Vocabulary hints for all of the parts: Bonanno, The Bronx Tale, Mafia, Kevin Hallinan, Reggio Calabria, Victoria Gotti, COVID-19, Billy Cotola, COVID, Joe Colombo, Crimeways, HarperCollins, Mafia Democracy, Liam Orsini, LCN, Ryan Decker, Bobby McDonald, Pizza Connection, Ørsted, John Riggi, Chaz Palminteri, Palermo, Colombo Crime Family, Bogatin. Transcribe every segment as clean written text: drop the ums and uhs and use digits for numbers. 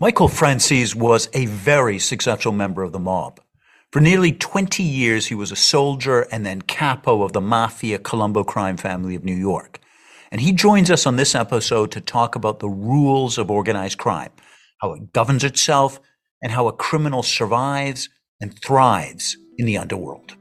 Michael Franzese was a very successful member of the mob. For nearly 20 years, he was a soldier and then capo of the Mafia Colombo Crime Family of New York. And he joins us on this episode to talk about the rules of organized crime, how it governs itself, and how a criminal survives and thrives in the underworld.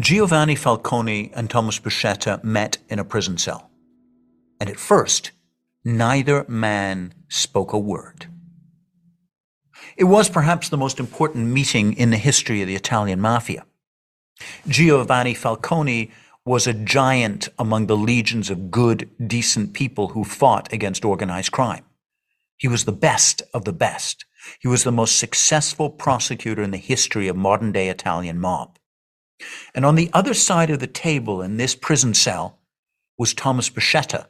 Giovanni Falcone and Thomas Buscetta met in a prison cell. And at first, neither man spoke a word. It was perhaps the most important meeting in the history of the Italian mafia. Giovanni Falcone was a giant among the legions of good, decent people who fought against organized crime. He was the best of the best. He was the most successful prosecutor in the history of modern-day Italian mob. And on the other side of the table in this prison cell was Thomas Buscetta,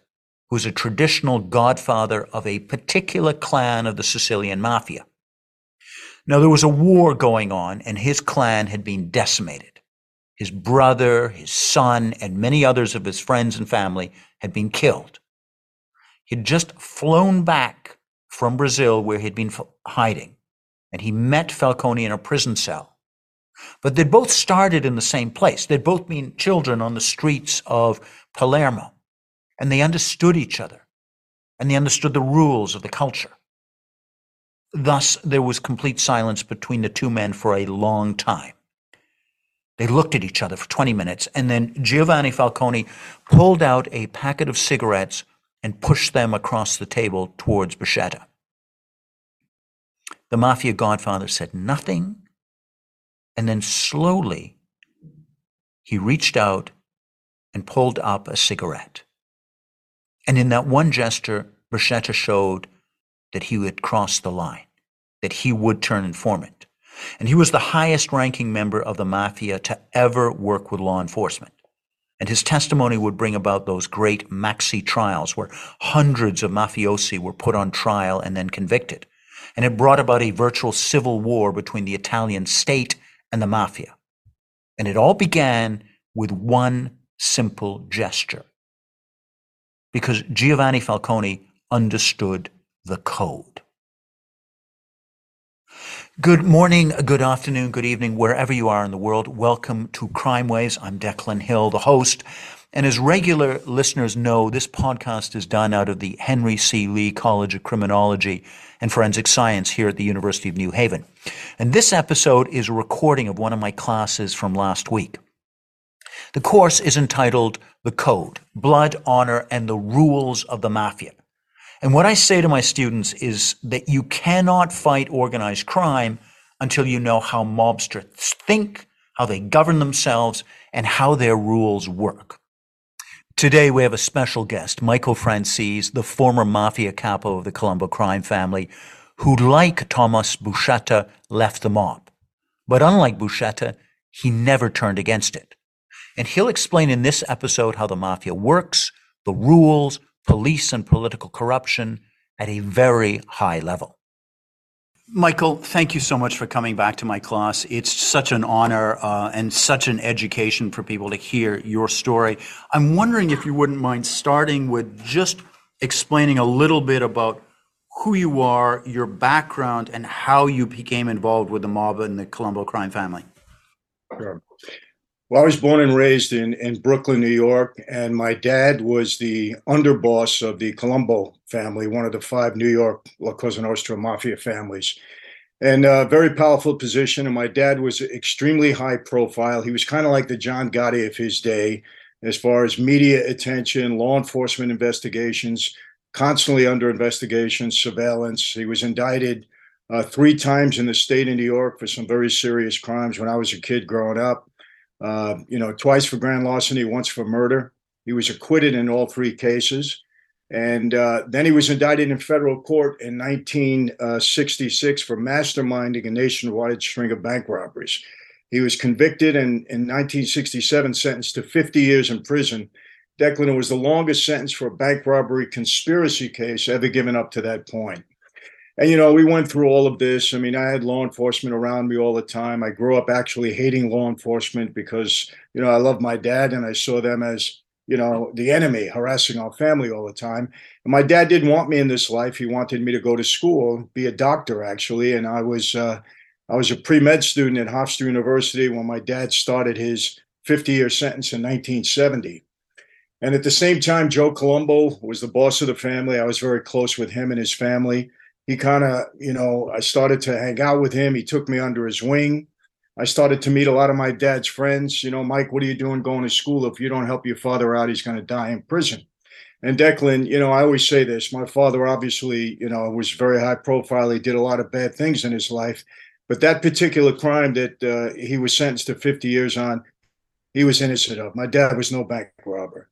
who was a traditional godfather of a particular clan of the Sicilian mafia. Now, there was a war going on, and his clan had been decimated. His brother, his son, and many others of his friends and family had been killed. He had just flown back from Brazil, where he'd been hiding, and he met Falcone in a prison cell. But they'd both started in the same place. They'd both been children on the streets of Palermo. And they understood each other. And they understood the rules of the culture. Thus, there was complete silence between the two men for a long time. They looked at each other for 20 minutes. And then Giovanni Falcone pulled out a packet of cigarettes and pushed them across the table towards Buscetta. The mafia godfather said nothing. And then slowly, he reached out and pulled up a cigarette. And in that one gesture, Buscetta showed that he would cross the line, that he would turn informant. And he was the highest ranking member of the mafia to ever work with law enforcement. And his testimony would bring about those great maxi trials where hundreds of mafiosi were put on trial and then convicted. And it brought about a virtual civil war between the Italian state and the mafia. And it all began with one simple gesture. Because Giovanni Falcone understood the code. Good morning, good afternoon, good evening, wherever you are in the world. Welcome to Crimeways. I'm Declan Hill, the host. And as regular listeners know, this podcast is done out of the Henry C. Lee College of Criminology and Forensic Science here at the University of New Haven. And this episode is a recording of one of my classes from last week. The course is entitled The Code, Blood, Honor, and the Rules of the Mafia. And what I say to my students is that you cannot fight organized crime until you know how mobsters think, how they govern themselves, and how their rules work. Today, we have a special guest, Michael Franzese, the former mafia capo of the Colombo crime family, who, like Thomas Buscetta, left the mob. But unlike Buscetta, he never turned against it. And he'll explain in this episode how the mafia works, the rules, police and political corruption at a very high level. Michael, thank you so much for coming back to my class. It's such an honor and such an education for people to hear your story. I'm wondering if you wouldn't mind starting with just explaining a little bit about who you are, your background, and how you became involved with the mob and the Colombo crime family. Sure. Well, I was born and raised in Brooklyn, New York, and my dad was the underboss of the Colombo family, one of the five New York La Cosa Nostra mafia families, and a very powerful position. And my dad was extremely high profile. He was kind of like the John Gotti of his day, as far as media attention, law enforcement investigations, constantly under investigation, surveillance. He was indicted 3 times in the state of New York for some very serious crimes when I was a kid growing up. Twice for grand larceny, once for murder. He was acquitted in all 3 cases. And then he was indicted in federal court in 1966 for masterminding a nationwide string of bank robberies. He was convicted and in 1967 sentenced to 50 years in prison. Declan was the longest sentence for a bank robbery conspiracy case ever given up to that point. And, you know, we went through all of this. I mean, I had law enforcement around me all the time. I grew up actually hating law enforcement because, you know, I loved my dad and I saw them as, you know, the enemy harassing our family all the time. And my dad didn't want me in this life. He wanted me to go to school, be a doctor, actually. And I was a pre-med student at Hofstra University when my dad started his 50-year sentence in 1970. And at the same time, Joe Colombo was the boss of the family. I was very close with him and his family. He kind of, you know, I started to hang out with him. He took me under his wing. I started to meet a lot of my dad's friends. You know, Mike, what are you doing going to school? If you don't help your father out, he's going to die in prison. And Declan, you know, I always say this. My father obviously, you know, was very high profile. He did a lot of bad things in his life. But that particular crime that he was sentenced to 50 years on, he was innocent of. My dad was no bank robber.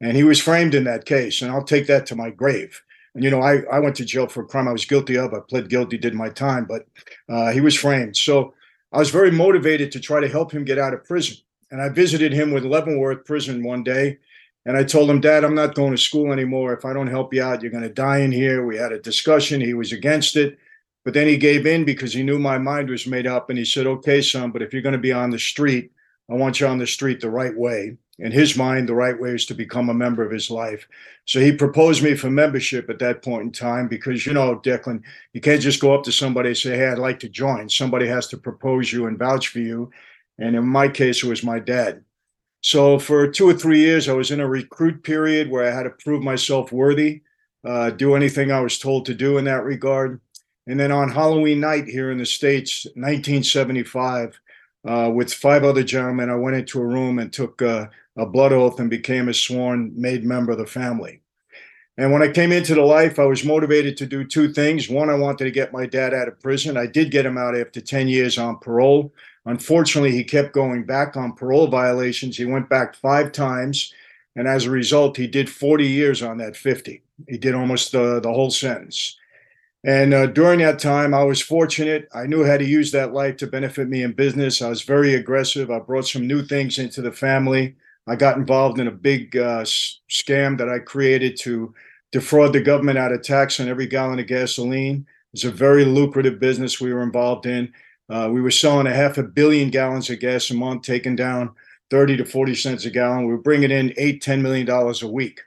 And he was framed in that case. And I'll take that to my grave. And, you know, I went to jail for a crime I was guilty of. I pled guilty, did my time, but he was framed. So I was very motivated to try to help him get out of prison. And I visited him with Leavenworth Prison one day. And I told him, Dad, I'm not going to school anymore. If I don't help you out, you're going to die in here. We had a discussion. He was against it. But then he gave in because he knew my mind was made up. And he said, OK, son, but if you're going to be on the street, I want you on the street the right way. In his mind, the right way is to become a member of his life. So he proposed me for membership at that point in time because, you know, Declan, you can't just go up to somebody and say, hey, I'd like to join. Somebody has to propose you and vouch for you. And in my case, it was my dad. So for 2 or 3 years, I was in a recruit period where I had to prove myself worthy, do anything I was told to do in that regard. And then on Halloween night here in the States, 1975, with 5 other gentlemen, I went into a room and took a blood oath and became a sworn made member of the family. And when I came into the life, I was motivated to do 2 things. One, I wanted to get my dad out of prison. I did get him out after 10 years on parole. Unfortunately, he kept going back on parole violations. He went back 5 times. And as a result, he did 40 years on that 50. He did almost the whole sentence. And during that time, I was fortunate. I knew how to use that life to benefit me in business. I was very aggressive. I brought some new things into the family. I got involved in a big scam that I created to defraud the government out of tax on every gallon of gasoline. It's a very lucrative business we were involved in. We were selling a half a billion gallons of gas a month, taking down 30 to 40 cents a gallon. We were bringing in $8, $10 million a week.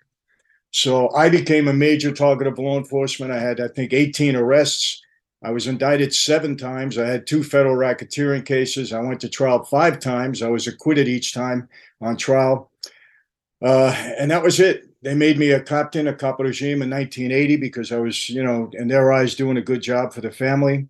So I became a major target of law enforcement. I had, I think, 18 arrests. I was indicted 7 times. I had 2 federal racketeering cases. I went to trial 5 times. I was acquitted each time on trial. And that was it. They made me a captain, a capo regime in 1980 because I was, you know, in their eyes doing a good job for the family.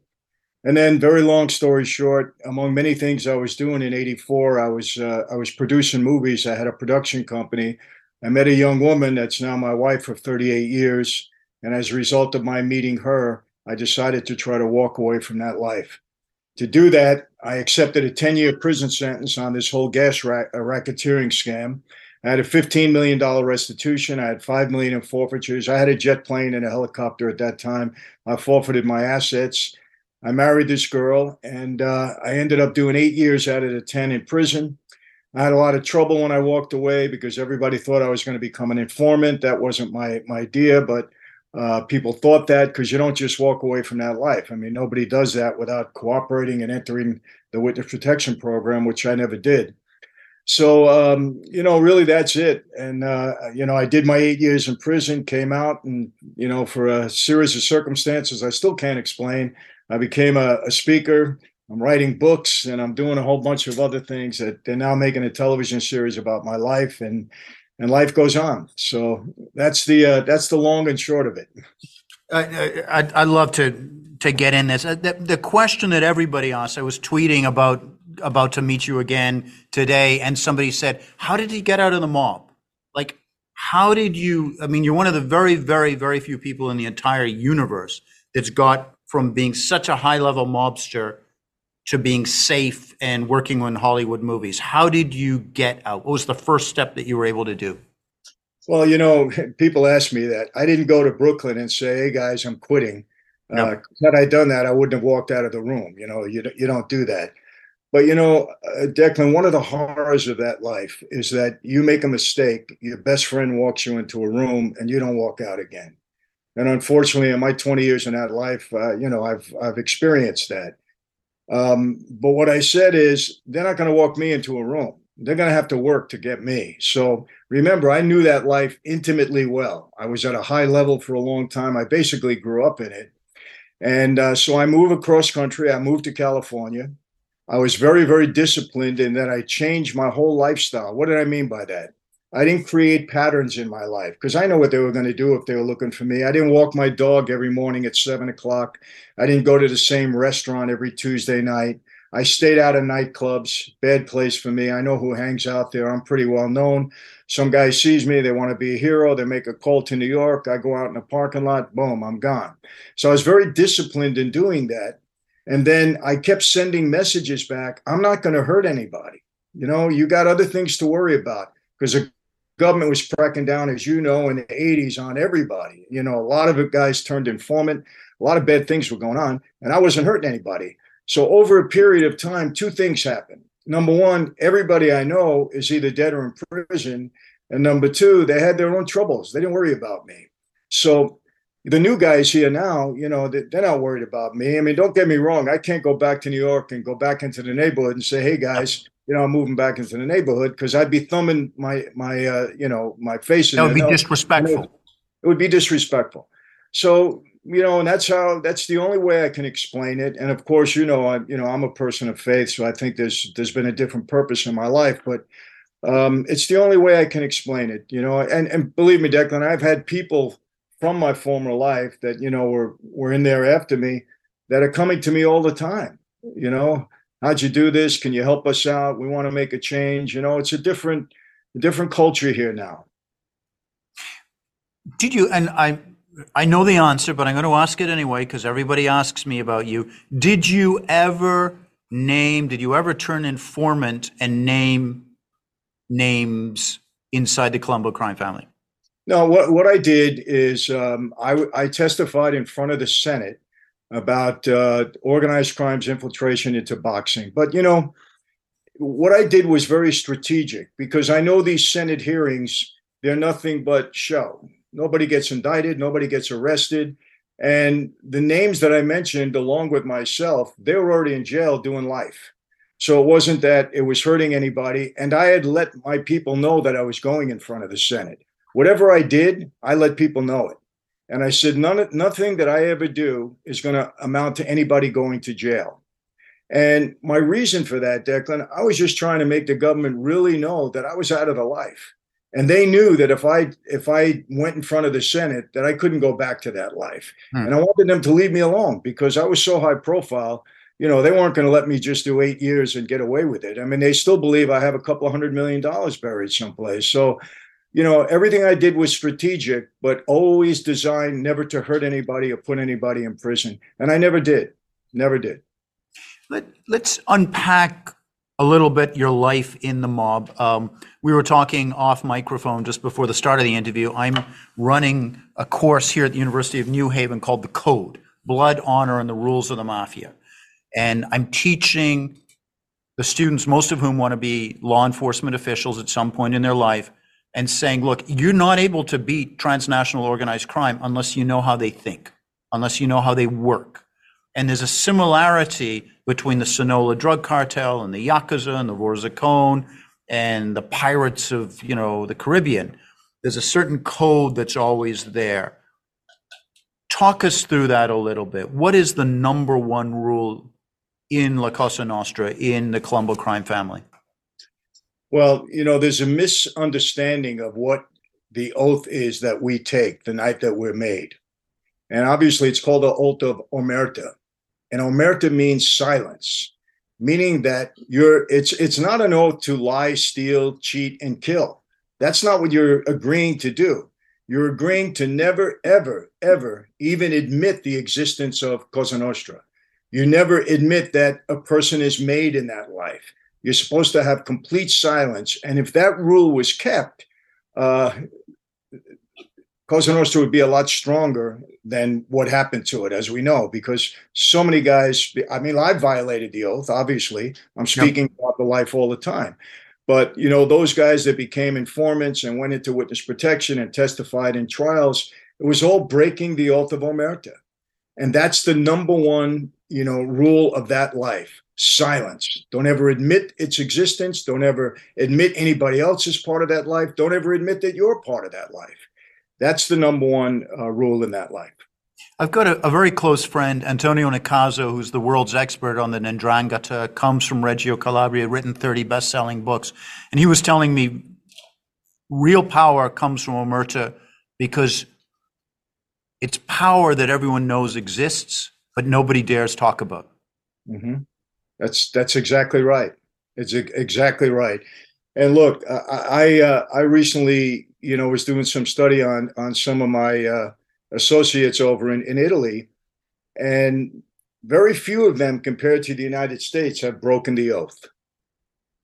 And then, very long story short, among many things I was doing in 84, I was producing movies. I had a production company. I met a young woman that's now my wife of 38 years. And as a result of my meeting her, I decided to try to walk away from that life. To do that, I accepted a 10-year prison sentence on this whole gas racketeering scam. I had a $15 million restitution. I had $5 million in forfeitures. I had a jet plane and a helicopter at that time. I forfeited my assets. I married this girl, and I ended up doing 8 years out of the 10 in prison. I had a lot of trouble when I walked away because everybody thought I was going to become an informant. That wasn't my idea, but people thought that because you don't just walk away from that life. I mean, nobody does that without cooperating and entering the witness protection program, which I never did. So, you know, really that's it. And, you know, I did my 8 years in prison, came out, and, you know, for a series of circumstances I still can't explain, I became a speaker. I'm writing books and I'm doing a whole bunch of other things that they're now making a television series about my life, and life goes on. So that's the long and short of it. I'd love to get in this. The question that everybody asked, I was tweeting about to meet you again today. And somebody said, how did he get out of the mob? Like, how did you, I mean, you're one of the very, very, very few people in the entire universe that's got from being such a high level mobster to being safe and working on Hollywood movies. How did you get out? What was the first step that you were able to do? Well, you know, people ask me that. I didn't go to Brooklyn and say, hey, guys, I'm quitting. No. Had I done that, I wouldn't have walked out of the room. You know, you don't do that. But, you know, Declan, one of the horrors of that life is that you make a mistake. Your best friend walks you into a room and you don't walk out again. And unfortunately, in my 20 years in that life, you know, I've experienced that. But what I said is they're not going to walk me into a room. They're going to have to work to get me. So remember, I knew that life intimately well. I was at a high level for a long time. I basically grew up in it. And so I moved across country. I moved to California. I was very, very disciplined in that I changed my whole lifestyle. What did I mean by that? I didn't create patterns in my life because I know what they were going to do if they were looking for me. I didn't walk my dog every morning at 7 o'clock. I didn't go to the same restaurant every Tuesday night. I stayed out of nightclubs, bad place for me. I know who hangs out there. I'm pretty well known. Some guy sees me. They want to be a hero. They make a call to New York. I go out in the parking lot. Boom, I'm gone. So I was very disciplined in doing that. And then I kept sending messages back. I'm not going to hurt anybody. You know, you got other things to worry about because the government was cracking down, as you know, in the 80s on everybody. You know, a lot of the guys turned informant. A lot of bad things were going on. And I wasn't hurting anybody. So over a period of time, two things happened. Number one, everybody I know is either dead or in prison. And number two, they had their own troubles. They didn't worry about me. So the new guys here now, you know, they're not worried about me. I mean, don't get me wrong. I can't go back to New York and go back into the neighborhood and say, hey, guys, you know, I'm moving back into the neighborhood because I'd be thumbing my you know, my face. That would be disrespectful. It would be disrespectful. So, you know, and that's the only way I can explain it. And of course, you know, I'm a person of faith, so I think there's been a different purpose in my life, but it's the only way I can explain it, you know. And believe me, Declan, I've had people from my former life that, you know, were in there after me that are coming to me all the time. You know, how'd you do this? Can you help us out? We want to make a change. You know, it's a different culture here now. Did you, and I know the answer, but I'm going to ask it anyway because everybody asks me about you. Did you ever turn informant and name names inside the Colombo crime family? No, what I did is I testified in front of the Senate about organized crime's infiltration into boxing. But, you know, what I did was very strategic because I know these Senate hearings, they're nothing but show. Nobody gets indicted. Nobody gets arrested. And the names that I mentioned, along with myself, they were already in jail doing life. So it wasn't that it was hurting anybody. And I had let my people know that I was going in front of the Senate. Whatever I did, I let people know it. And I said, nothing that I ever do is going to amount to anybody going to jail. And my reason for that, Declan, I was just trying to make the government really know that I was out of the life. And they knew that if I went in front of the Senate, that I couldn't go back to that life. And I wanted them to leave me alone because I was so high profile. You know, they weren't going to let me just do 8 years and get away with it. I mean, they still believe I have a couple $100 million buried someplace. So, you know, everything I did was strategic, but always designed never to hurt anybody or put anybody in prison. And I never did. Never did. Let's unpack a little bit your life in the mob. We were talking off microphone just before the start of the interview. I'm running a course here at the University of New Haven called The Code, Blood, Honor, and the Rules of the Mafia. And I'm teaching the students, most of whom want to be law enforcement officials at some point in their life, and saying, look, you're not able to beat transnational organized crime unless you know how they think, unless you know how they work. And there's a similarity between the Sinaloa drug cartel and the Yakuza and the Warzicone and the pirates of, you know, the Caribbean. There's a certain code that's always there. Talk us through that a little bit. What is the number one rule in La Cosa Nostra, in the Colombo crime family? Well, you know, there's a misunderstanding of what the oath is that we take the night that we're made. And obviously it's called the oath of Omerta. And Omerta means silence, meaning that it's not an oath to lie, steal, cheat, and kill. That's not what you're agreeing to do. You're agreeing to never, ever, ever even admit the existence of Cosa Nostra. You never admit that a person is made in that life. You're supposed to have complete silence. And if that rule was kept, Cosa Nostra would be a lot stronger than what happened to it, as we know, because so many guys, I mean, I violated the oath, obviously. I'm speaking about the life all the time. But, you know, those guys that became informants and went into witness protection and testified in trials, it was all breaking the oath of Omerta. And that's the number one, you know, rule of that life. Silence. Don't ever admit its existence. Don't ever admit anybody else is part of that life. Don't ever admit that you're part of that life. That's the number one rule in that life. I've got a very close friend, Antonio Nicaso, who's the world's expert on the Ndrangheta, comes from Reggio Calabria, written 30 best-selling books. And he was telling me real power comes from Omerta because it's power that everyone knows exists, but nobody dares talk about. Mm-hmm. That's exactly right. It's exactly right. And look, I recently, you know, was doing some study on some of my associates over in Italy, and very few of them compared to the United States have broken the oath.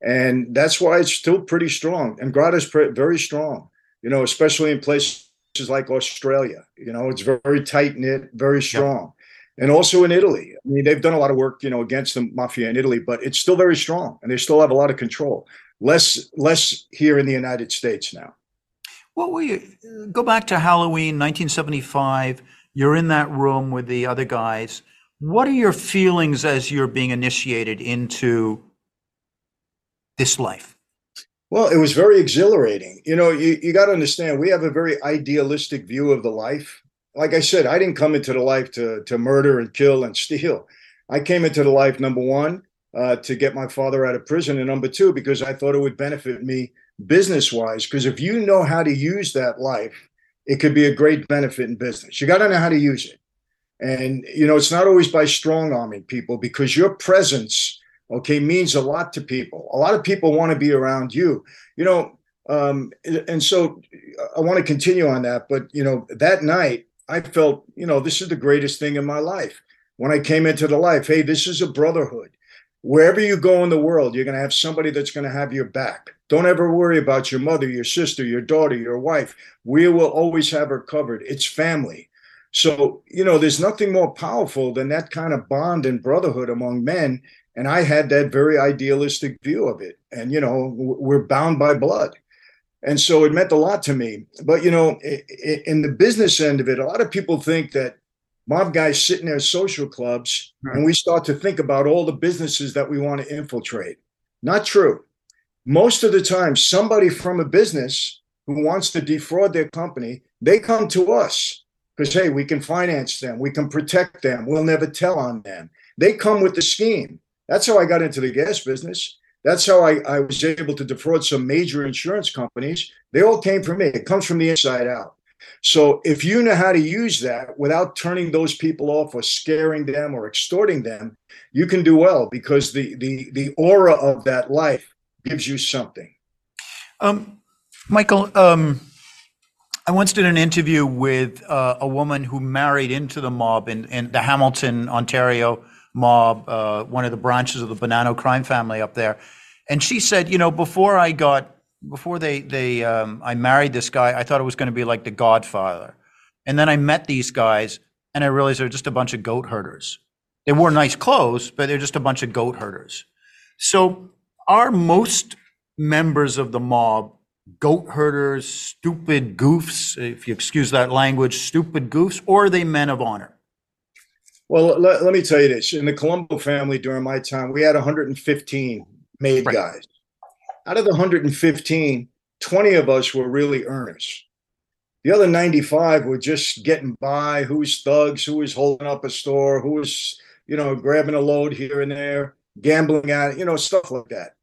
And that's why it's still pretty strong. And Grada's very strong, you know, especially in places like Australia. You know, it's very tight-knit, very strong. Yep. And also in Italy, I mean, they've done a lot of work, you know, against the mafia in Italy, but it's still very strong, and they still have a lot of control. Less here in the United States now. What were you? Go back to Halloween, 1975. You're in that room with the other guys. What are your feelings as you're being initiated into this life? Well, it was very exhilarating. You know, you got to understand, we have a very idealistic view of the life. Like I said, I didn't come into the life to murder and kill and steal. I came into the life, number one, to get my father out of prison, and number two, because I thought it would benefit me business-wise. Because if you know how to use that life, it could be a great benefit in business. You got to know how to use it. And, you know, it's not always by strong-arming people, because your presence, okay, means a lot to people. A lot of people want to be around you. You know, and so I want to continue on that. But, you know, that night, I felt, you know, this is the greatest thing in my life. When I came into the life, hey, this is a brotherhood. Wherever you go in the world, you're going to have somebody that's going to have your back. Don't ever worry about your mother, your sister, your daughter, your wife. We will always have her covered. It's family. So, you know, there's nothing more powerful than that kind of bond and brotherhood among men. And I had that very idealistic view of it. And, you know, we're bound by blood. And so it meant a lot to me. But, you know, in the business end of it, a lot of people think that mob guys sit in their social clubs and we start to think about all the businesses that we want to infiltrate. Not true. Most of the time, somebody from a business who wants to defraud their company, they come to us because, hey, we can finance them. We can protect them. We'll never tell on them. They come with the scheme. That's how I got into the gas business. That's how I was able to defraud some major insurance companies. They all came from me. It comes from the inside out. So if you know how to use that without turning those people off or scaring them or extorting them, you can do well, because the aura of that life gives you something. Michael, I once did an interview with a woman who married into the mob in the Hamilton, Ontario mob, one of the branches of the Bonanno crime family up there. And she said, you know, before I married this guy, I thought it was going to be like The Godfather. And then I met these guys and I realized they're just a bunch of goat herders. They wore nice clothes, but they're just a bunch of goat herders. So are most members of the mob goat herders, stupid goofs, if you excuse that language, stupid goofs, or are they men of honor? Well, let me tell you this. In the Colombo family during my time, we had 115 made guys. Out of the 115, 20 of us were really earners. The other 95 were just getting by, who was thugs, who was holding up a store, who was, you know, grabbing a load here and there, gambling out, you know, stuff like that.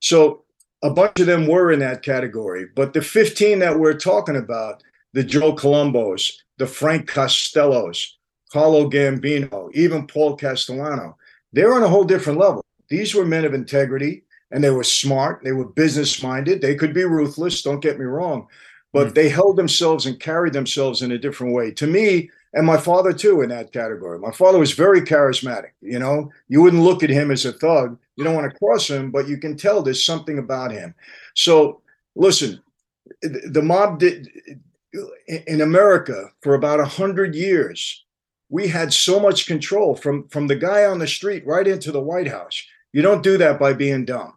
So a bunch of them were in that category. But the 15 that we're talking about, the Joe Colombos, the Frank Costellos, Carlo Gambino, even Paul Castellano, they're on a whole different level. These were men of integrity, and they were smart. They were business-minded. They could be ruthless, don't get me wrong, but they held themselves and carried themselves in a different way. To me, and my father too, in that category. My father was very charismatic, you know. You wouldn't look at him as a thug. You don't want to cross him, but you can tell there's something about him. So, listen, the mob did... in America for about 100 years, we had so much control from the guy on the street right into the White House. You don't do that by being dumb.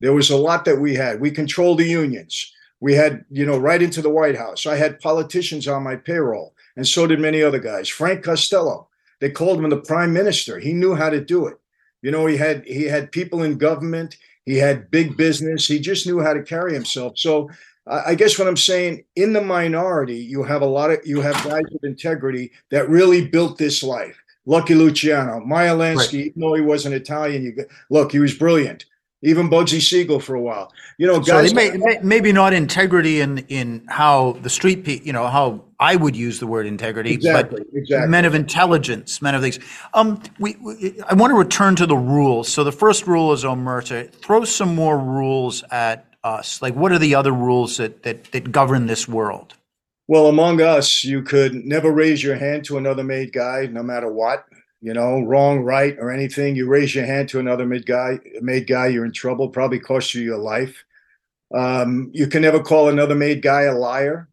There was a lot that we had. We controlled the unions. We had, you know, right into the White House. I had politicians on my payroll, and so did many other guys. Frank Costello, they called him the prime minister. He knew how to do it. You know, he had people in government. He had big business. He just knew how to carry himself. So I guess what I'm saying, in the minority, you have guys with integrity that really built this life. Lucky Luciano, Meyer Lansky, right. Even though he wasn't Italian, look, he was brilliant. Even Bugsy Siegel for a while. You know, guys. So maybe not integrity in how the street, you know, how I would use the word integrity, exactly. Men of intelligence, men of things. I want to return to the rules. So the first rule is Omerta. Throw some more rules at us? Like, what are the other rules that govern this world? Well, among us, you could never raise your hand to another made guy, no matter what, you know, wrong, right, or anything. You raise your hand to another made guy, you're in trouble, probably costs you your life. You can never call another made guy a liar.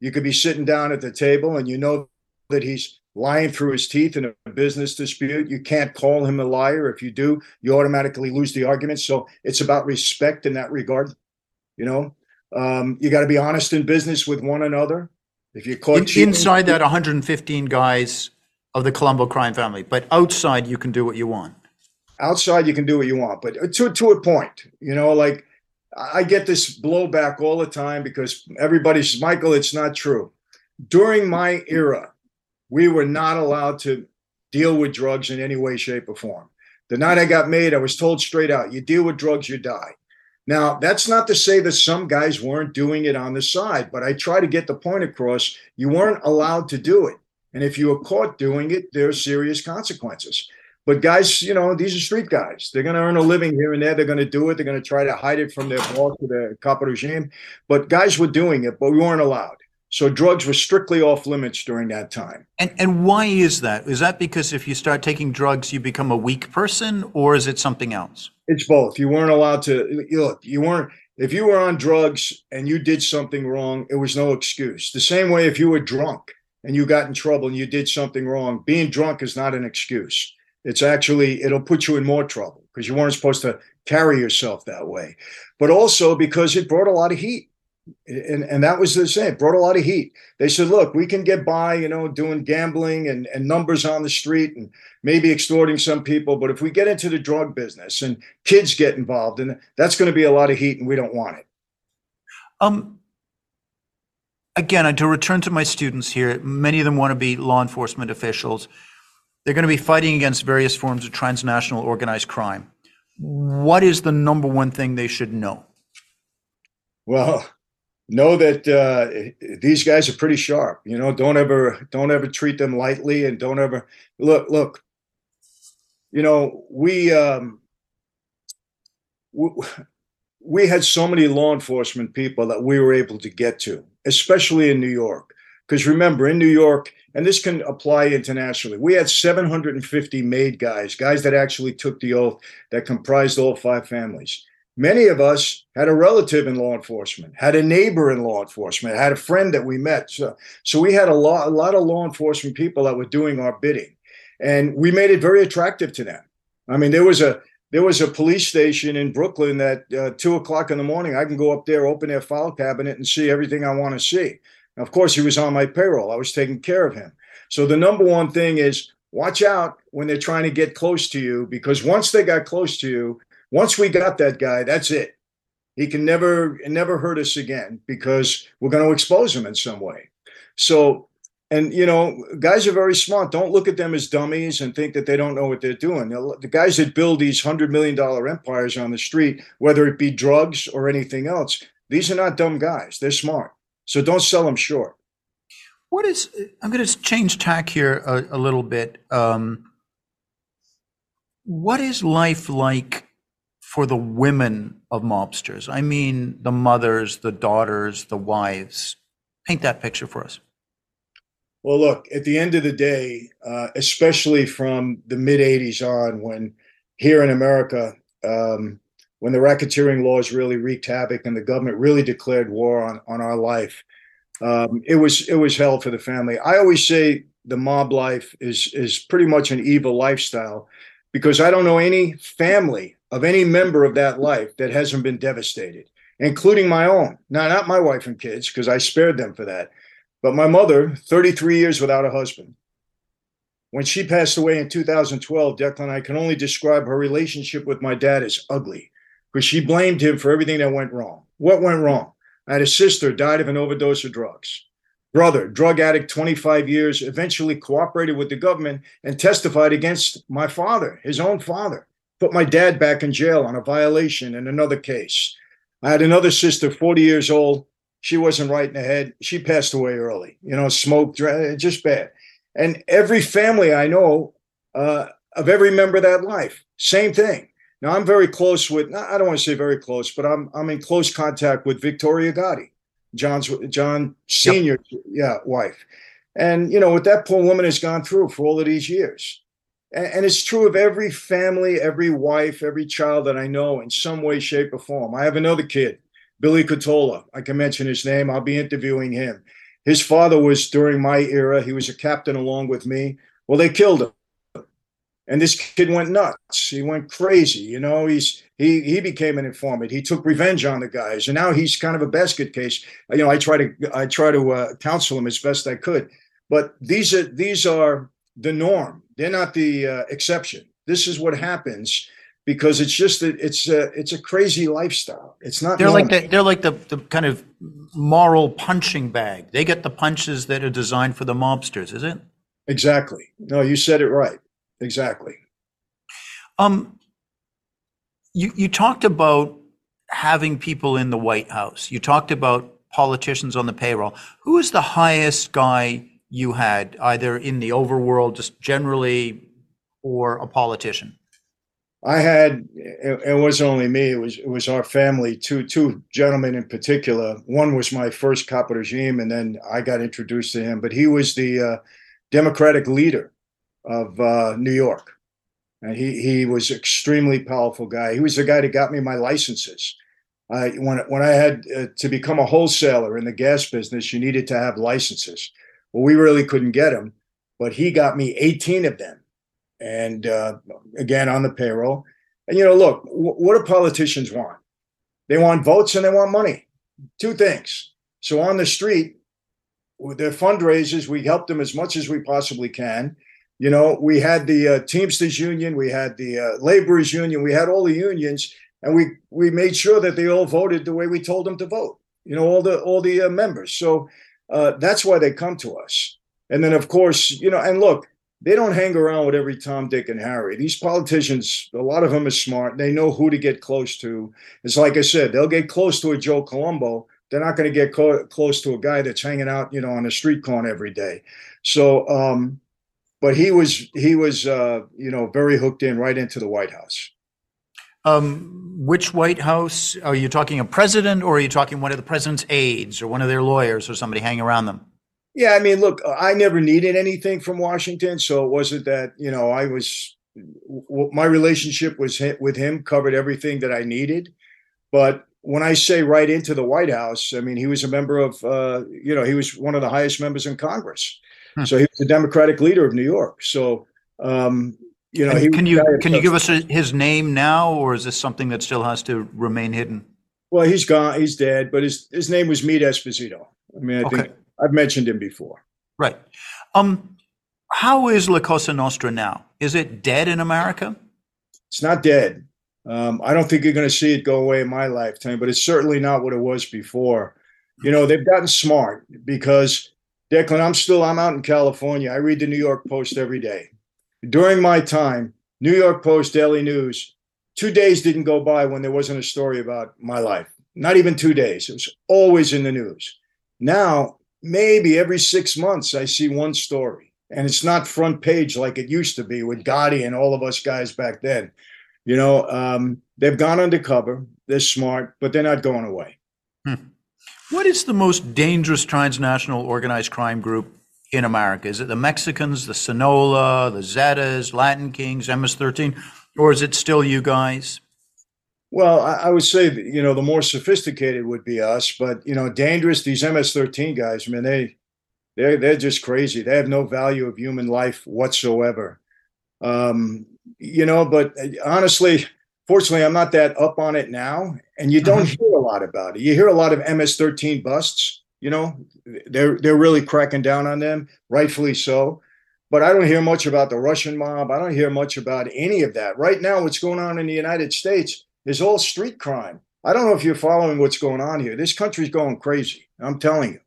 You could be sitting down at the table and you know that he's lying through his teeth in a business dispute. You can't call him a liar. If you do, you automatically lose the argument. So it's about respect in that regard. You know, you got to be honest in business with one another. If you're caught cheating, inside that 115 guys of the Colombo crime family, but outside you can do what you want. Outside you can do what you want, but to a point. You know, like I get this blowback all the time because everybody says, Michael, it's not true. During my era, we were not allowed to deal with drugs in any way, shape, or form. The night I got made, I was told straight out, you deal with drugs, you die. Now, that's not to say that some guys weren't doing it on the side, but I try to get the point across. You weren't allowed to do it. And if you were caught doing it, there are serious consequences. But guys, you know, these are street guys. They're going to earn a living here and there. They're going to do it. They're going to try to hide it from their boss or their Capo regime. But guys were doing it, but we weren't allowed. So drugs were strictly off limits during that time. And why is that? Is that because if you start taking drugs, you become a weak person, or is it something else? It's both. You weren't allowed to look. You weren't. If you were on drugs and you did something wrong, it was no excuse. The same way if you were drunk and you got in trouble and you did something wrong, being drunk is not an excuse. It's actually, it'll put you in more trouble because you weren't supposed to carry yourself that way. But also because it brought a lot of heat. And that was the same. It brought a lot of heat. They said, look, we can get by, you know, doing gambling and numbers on the street and maybe extorting some people. But if we get into the drug business and kids get involved, and that's going to be a lot of heat, and we don't want it. Again, to return to my students here, many of them want to be law enforcement officials. They're going to be fighting against various forms of transnational organized crime. What is the number one thing they should know? Well, know that these guys are pretty sharp. You know, don't ever treat them lightly, and don't ever look. You know, we had so many law enforcement people that we were able to get to, especially in New York. Because remember, in New York, and this can apply internationally, we had 750 made guys that actually took the oath, that comprised all five families. Many of us had a relative in law enforcement, had a neighbor in law enforcement, had a friend that we met. So we had a lot of law enforcement people that were doing our bidding, and we made it very attractive to them. I mean, there was a police station in Brooklyn that 2 o'clock in the morning, I can go up there, open their file cabinet, and see everything I want to see. Now, of course, he was on my payroll. I was taking care of him. So the number one thing is watch out when they're trying to get close to you, because once they got close to you, once we got that guy, that's it. He can never hurt us again, because we're going to expose him in some way. So, and you know, guys are very smart. Don't look at them as dummies and think that they don't know what they're doing. The guys that build these $100 million empires on the street, whether it be drugs or anything else, these are not dumb guys. They're smart. So don't sell them short. I'm going to change tack here a little bit. What is life like for the women of mobsters? I mean, the mothers, the daughters, the wives. Paint that picture for us. Well, look, at the end of the day, especially from the mid 80s on, when here in America, when the racketeering laws really wreaked havoc and the government really declared war on our life, It was hell for the family. I always say the mob life is pretty much an evil lifestyle, because I don't know any family of any member of that life that hasn't been devastated, including my own. Now, not my wife and kids, because I spared them for that. But my mother, 33 years without a husband. When she passed away in 2012, Declan, I can only describe her relationship with my dad as ugly, because she blamed him for everything that went wrong. What went wrong? I had a sister died of an overdose of drugs. Brother, drug addict, 25 years, eventually cooperated with the government and testified against my father, his own father. Put my dad back in jail on a violation in another case. I had another sister, 40 years old. She wasn't right in the head. She passed away early, you know, smoked, just bad. And every family I know of every member of that life, same thing. Now, I'm very close with, I don't want to say very close, but I'm in close contact with Victoria Gotti, John Sr.'s wife. And, you know, what that poor woman has gone through for all of these years. And it's true of every family, every wife, every child that I know in some way, shape, or form. I have another kid, Billy Cotola. I can mention his name. I'll be interviewing him. His father was, during my era, he was a captain along with me. Well, they killed him. And this kid went nuts. He went crazy. You know, he became an informant. He took revenge on the guys. And now he's kind of a basket case. You know, I try to counsel him as best I could. But these are the norm. They're not the exception. This is what happens, because it's just that it's a crazy lifestyle. It's not. They're normal. Like that. They're like the kind of moral punching bag. They get the punches that are designed for the mobsters. Is it? Exactly. No, you said it right. Exactly. You talked about having people in the White House. You talked about politicians on the payroll. Who is the highest guy you had, either in the overworld, just generally, or a politician? I had, it wasn't only me, it was our family, two gentlemen in particular. One was my first capo regime, and then I got introduced to him, but he was the Democratic leader of New York. And he was an extremely powerful guy. He was the guy that got me my licenses. When I had to become a wholesaler in the gas business, you needed to have licenses. Well, we really couldn't get him, but he got me 18 of them. And again, on the payroll. And, you know, look, what do politicians want? They want votes and they want money. Two things. So on the street, with their fundraisers, we help them as much as we possibly can. You know, we had the Teamsters Union, we had the Laborers Union, we had all the unions, and we made sure that they all voted the way we told them to vote. You know, all the members. So that's why they come to us. And then, of course, you know, and look, they don't hang around with every Tom, Dick, and Harry. These politicians, a lot of them are smart. They know who to get close to. It's like I said, they'll get close to a Joe Colombo. They're not going to get close to a guy that's hanging out, you know, on a street corner every day. So, but he was you know, very hooked in right into the White House. Which White House? Are you talking a president, or are you talking one of the president's aides or one of their lawyers or somebody hanging around them? Yeah, I mean, look, I never needed anything from Washington. So it wasn't that, you know, my relationship was with him covered everything that I needed. But when I say right into the White House, I mean, he was a member of, you know, he was one of the highest members in Congress. Hmm. So he was the Democratic leader of New York. So, you know, can you give us his name now, or is this something that still has to remain hidden? Well, he's gone, he's dead, but his name was Meade Esposito. I mean, I think I've mentioned him before. Right. How is La Cosa Nostra now? Is it dead in America? It's not dead. I don't think you're going to see it go away in my lifetime, but it's certainly not what it was before. You know, they've gotten smart, because Declan, I'm out in California. I read the New York Post every day. During my time, New York Post, Daily News, 2 days didn't go by when there wasn't a story about my life. Not even 2 days. It was always in the news. Now, maybe every 6 months I see one story, and it's not front page like it used to be with Gotti and all of us guys back then. You know, they've gone undercover. They're smart, but they're not going away. Hmm. What is the most dangerous transnational organized crime group in America? Is it the Mexicans, the Sinaloa, the Zetas, Latin Kings, MS-13, or is it still you guys? Well, I would say, you know, the more sophisticated would be us, but, you know, dangerous, these MS-13 guys, I mean, they're just crazy. They have no value of human life whatsoever. You know, but honestly, fortunately, I'm not that up on it now. And you don't hear a lot about it. You hear a lot of MS-13 busts, you know, they're really cracking down on them, rightfully so. But I don't hear much about the Russian mob. I don't hear much about any of that. Right now, what's going on in the United States is all street crime. I don't know if you're following what's going on here. This country's going crazy. I'm telling you.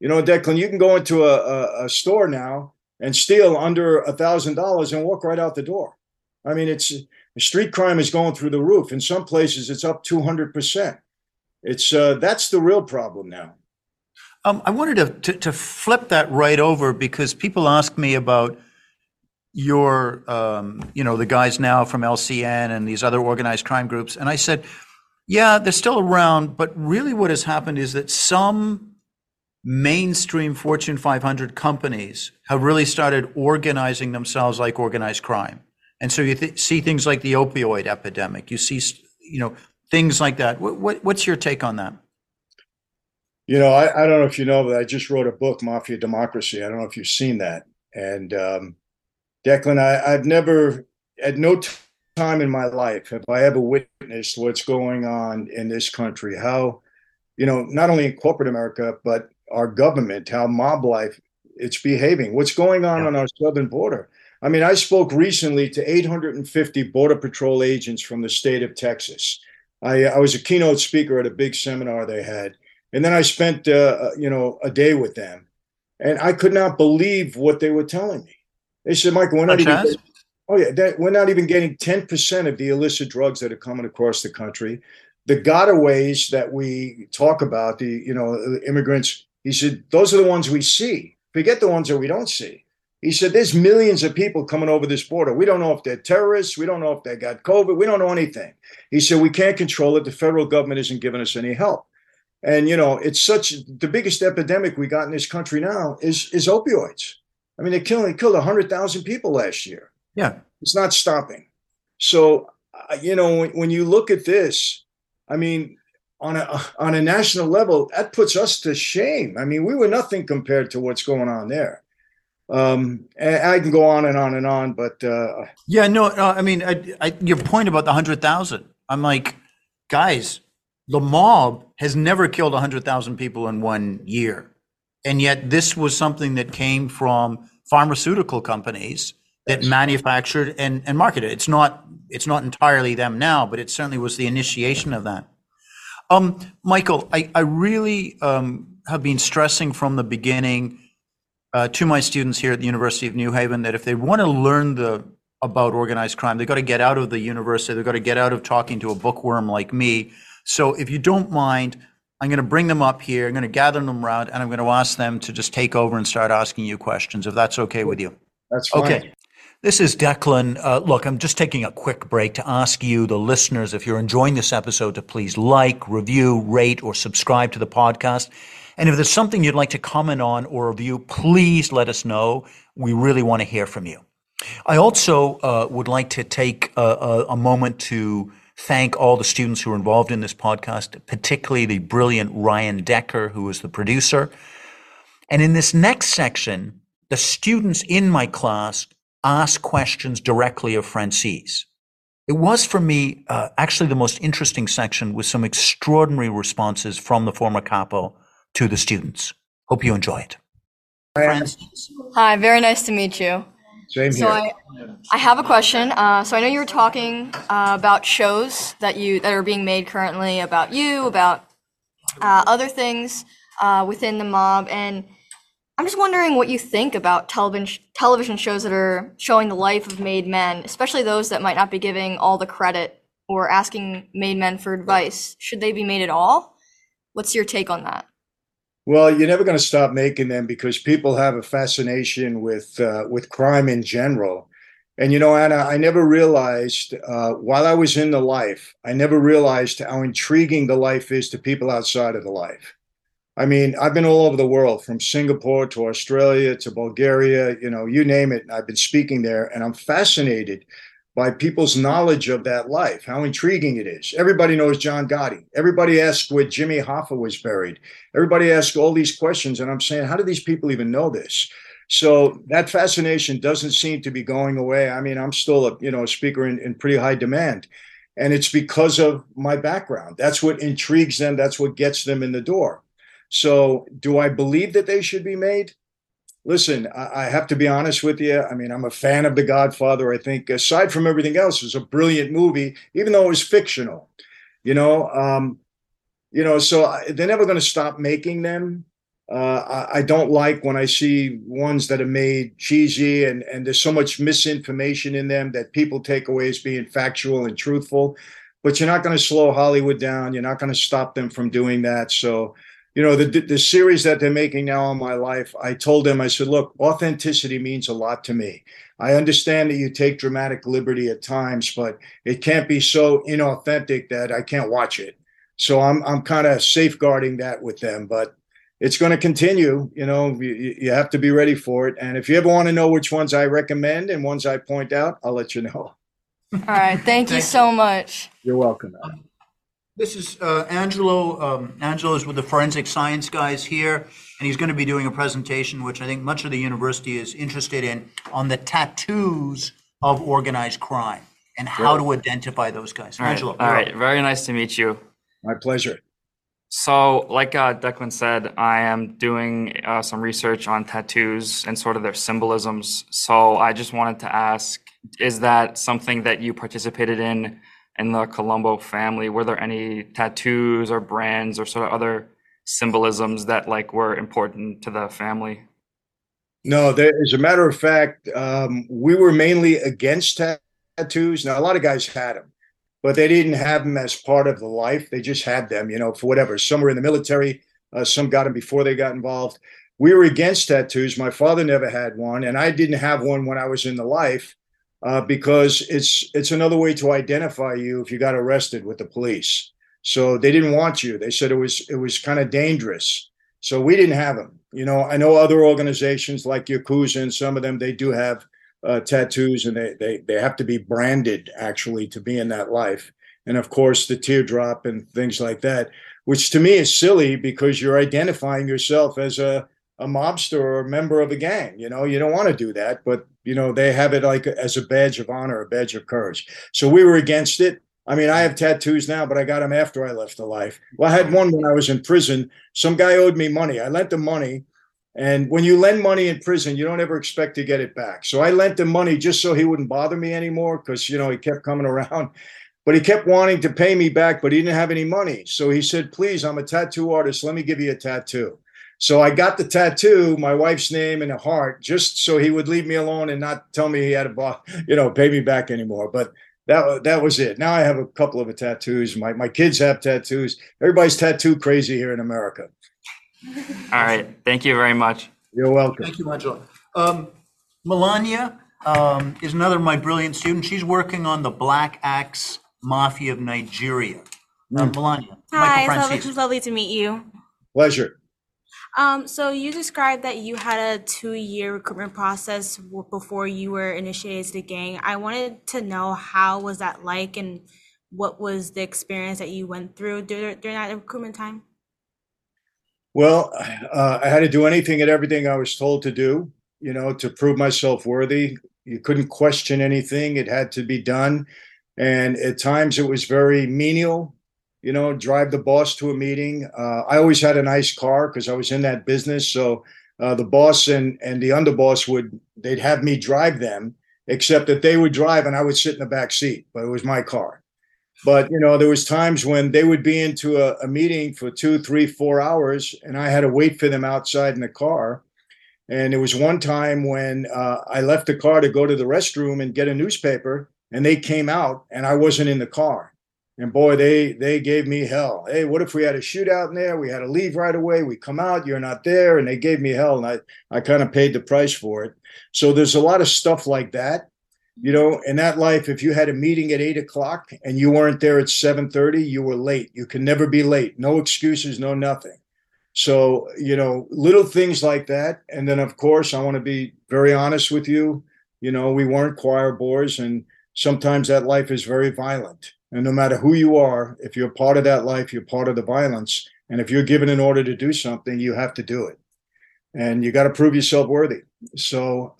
You know, Declan, you can go into a store now and steal under $1,000 and walk right out the door. I mean, it's street crime is going through the roof. In some places, it's up 200%. It's that's the real problem now. I wanted to flip that right over, because people ask me about your, you know, the guys now from LCN and these other organized crime groups. And I said, yeah, they're still around, but really what has happened is that some mainstream Fortune 500 companies have really started organizing themselves like organized crime. And so you see things like the opioid epidemic, you see, you know, things like that. What's your take on that? You know, I don't know if you know, but I just wrote a book, Mafia Democracy. I don't know if you've seen that. And Declan, I've never, at no time in my life, have I ever witnessed what's going on in this country. How, you know, not only in corporate America, but our government, how mob life, it's behaving. What's going on our southern border? I mean, I spoke recently to 850 Border Patrol agents from the state of Texas. I was a keynote speaker at a big seminar they had. And then I spent, you know, a day with them, and I could not believe what they were telling me. They said, "Michael, we're not even, we're not even getting 10% of the illicit drugs that are coming across the country. The gotaways that we talk about, the immigrants." He said, "Those are the ones we see. Forget the ones that we don't see." He said, "There's millions of people coming over this border. We don't know if they're terrorists. We don't know if they got COVID. We don't know anything." He said, "We can't control it. The federal government isn't giving us any help." And, you know, it's such the biggest epidemic we got in this country now is opioids. I mean, they killed 100,000 people last year. Yeah. It's not stopping. So, you know, when you look at this, I mean, on a national level, that puts us to shame. I mean, we were nothing compared to what's going on there. And I can go on and on and on, but. Yeah, no, I mean, your point about the 100,000, I'm like, guys, the mob has never killed 100,000 people in one year. And yet this was something that came from pharmaceutical companies that manufactured and marketed. It's not entirely them now, but it certainly was the initiation of that. Michael, I really have been stressing from the beginning to my students here at the University of New Haven that if they want to learn about organized crime, they've got to get out of the university. They've got to get out of talking to a bookworm like me. So if you don't mind, I'm going to bring them up here. I'm going to gather them around, and I'm going to ask them to just take over and start asking you questions, if that's okay with you. That's fine. Okay. This is Declan. Look, I'm just taking a quick break to ask you, the listeners, if you're enjoying this episode, to please like, review, rate, or subscribe to the podcast. And if there's something you'd like to comment on or review, please let us know. We really want to hear from you. I also would like to take a moment to thank all the students who are involved in this podcast, particularly the brilliant Ryan Decker, who is the producer. And in this next section, the students in my class ask questions directly of Franzese. It was, for me, actually the most interesting section, with some extraordinary responses from the former capo to the students. Hope you enjoy it. Franzese. Hi, very nice to meet you. Same here. So I have a question. So I know you were talking about shows that are being made currently about you, about other things within the mob, and I'm just wondering what you think about television shows that are showing the life of made men, especially those that might not be giving all the credit or asking made men for advice. Should they be made at all? What's your take on that? Well, you're never going to stop making them, because people have a fascination with crime in general. And, you know, Anna, I never realized while I was in the life, I never realized how intriguing the life is to people outside of the life. I mean, I've been all over the world, from Singapore to Australia to Bulgaria, you know, you name it. I've been speaking there, and I'm fascinated by people's knowledge of that life, how intriguing it is. Everybody knows John Gotti. Everybody asks where Jimmy Hoffa was buried. Everybody asks all these questions. And I'm saying, how do these people even know this? So that fascination doesn't seem to be going away. I mean, I'm still a speaker in pretty high demand. And it's because of my background. That's what intrigues them. That's what gets them in the door. So do I believe that they should be made? Listen, I have to be honest with you. I mean, I'm a fan of The Godfather. I think, aside from everything else, it was a brilliant movie, even though it was fictional. So they're never going to stop making them. I don't like when I see ones that are made cheesy and there's so much misinformation in them that people take away as being factual and truthful. But you're not going to slow Hollywood down. You're not going to stop them from doing that. So, the series that they're making now on my life, I told them, I said, look, authenticity means a lot to me. I understand that you take dramatic liberty at times, but it can't be so inauthentic that I can't watch it. So I'm kind of safeguarding that with them, but it's going to continue. You have to be ready for it. And if you ever want to know which ones I recommend and ones I point out, I'll let you know. All right. Thank you so much. You're welcome. This is Angelo. Angelo is with the forensic science guys here, and he's going to be doing a presentation, which I think much of the university is interested in, on the tattoos of organized crime and how to identify those guys. All right. Angelo. All right. Very nice to meet you. My pleasure. So like Declan said, I am doing some research on tattoos and sort of their symbolisms. So I just wanted to ask, is that something that you participated in the Colombo family? Were there any tattoos or brands or sort of other symbolisms that were important to the family? No, as a matter of fact, we were mainly against tattoos. Now, a lot of guys had them, but they didn't have them as part of the life. They just had them, for whatever. Some were in the military. Some got them before they got involved. We were against tattoos. My father never had one, and I didn't have one when I was in the life. Because it's another way to identify you if you got arrested with the police. So they didn't want you. They said it was kind of dangerous. So we didn't have them. I know other organizations like Yakuza and some of them, they do have tattoos, and they have to be branded actually to be in that life. And of course the teardrop and things like that, which to me is silly because you're identifying yourself as a mobster or a member of a gang. You don't want to do that, but they have it as a badge of honor, a badge of courage. So we were against it. I mean, I have tattoos now, but I got them after I left the life. Well, I had one when I was in prison. Some guy owed me money. I lent him money. And when you lend money in prison, you don't ever expect to get it back. So I lent him money just so he wouldn't bother me anymore because, he kept coming around. But he kept wanting to pay me back, but he didn't have any money. So he said, please, I'm a tattoo artist. Let me give you a tattoo. So I got the tattoo, my wife's name and a heart, just so he would leave me alone and not tell me he had to, pay me back anymore. But that was it. Now I have a couple of tattoos. My kids have tattoos. Everybody's tattoo crazy here in America. All right. Thank you very much. You're welcome. Thank you, Angela. Melania is another of my brilliant students. She's working on the Black Axe Mafia of Nigeria. Melania. Hi, it's lovely to meet you. Pleasure. So you described that you had a 2-year recruitment process before you were initiated to the gang. I wanted to know, how was that like, and what was the experience that you went through during that recruitment time? Well, I had to do anything and everything I was told to do, to prove myself worthy. You couldn't question anything. It had to be done. And at times it was very menial. Drive the boss to a meeting. I always had a nice car because I was in that business. So the boss and the underboss they'd have me drive them, except that they would drive and I would sit in the back seat, but it was my car. But, there was times when they would be into a meeting for 2, 3, 4 hours, and I had to wait for them outside in the car. And there was one time when I left the car to go to the restroom and get a newspaper, and they came out and I wasn't in the car. And boy, they gave me hell. Hey, what if we had a shootout in there? We had to leave right away. We come out, you're not there. And they gave me hell. And I kind of paid the price for it. So there's a lot of stuff like that. In that life, if you had a meeting at 8 o'clock and you weren't there at 7:30, you were late. You can never be late. No excuses, no nothing. So, little things like that. And then, of course, I want to be very honest with you. We weren't choir boys, and sometimes that life is very violent. And no matter who you are, if you're part of that life, you're part of the violence. And if you're given an order to do something, you have to do it. And you got to prove yourself worthy. So,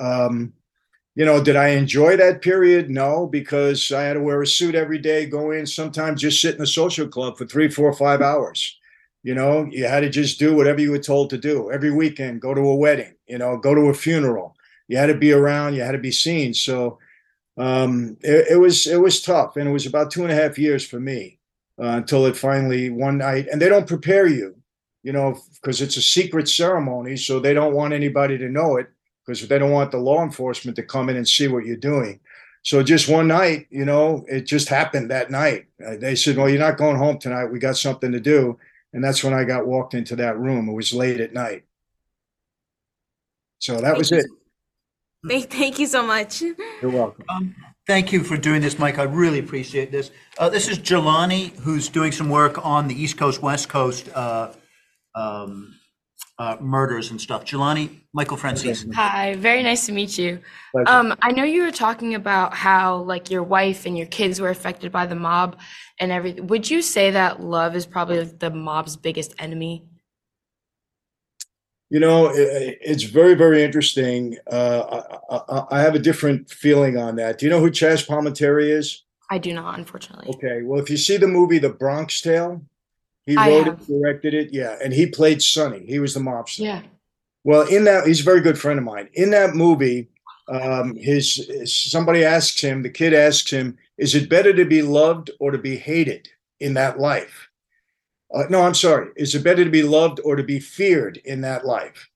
you know, did I enjoy that period? No, because I had to wear a suit every day, go in, sometimes just sit in a social club for 3, 4, 5 hours. You know, you had to just do whatever you were told to do. Every weekend, go to a wedding, you know, go to a funeral. You had to be around, you had to be seen. So it was tough. And it was about 2.5 years for me until it finally one night, and they don't prepare you, you know, because it's a secret ceremony. So they don't want anybody to know it, because they don't want the law enforcement to come in and see what you're doing. So just one night, you know, it just happened that night. They said, well, you're not going home tonight. We got something to do. And that's when I got walked into that room. It was late at night. So that was it. Thank you so much. You're welcome. Thank you for doing this, Mike. I really appreciate this. This is Jelani, who's doing some work on the East Coast, West Coast murders and stuff. Jelani, Michael Franzese. Hi, very nice to meet you. I know you were talking about how like your wife and your kids were affected by the mob and everything. Would you say that love is probably the mob's biggest enemy? You know, it's very, very interesting. I have a different feeling on that. Do you know who Chaz Palminteri is? I do not, unfortunately. Okay, well, if you see the movie The Bronx Tale, he wrote it, directed it, yeah, and he played Sonny. He was the mobster. Yeah. Well, in that, he's a very good friend of mine. In that movie, somebody asks him, the kid asks him, is it better to be loved or to be hated in that life? No, I'm sorry. Is it better to be loved or to be feared in that life?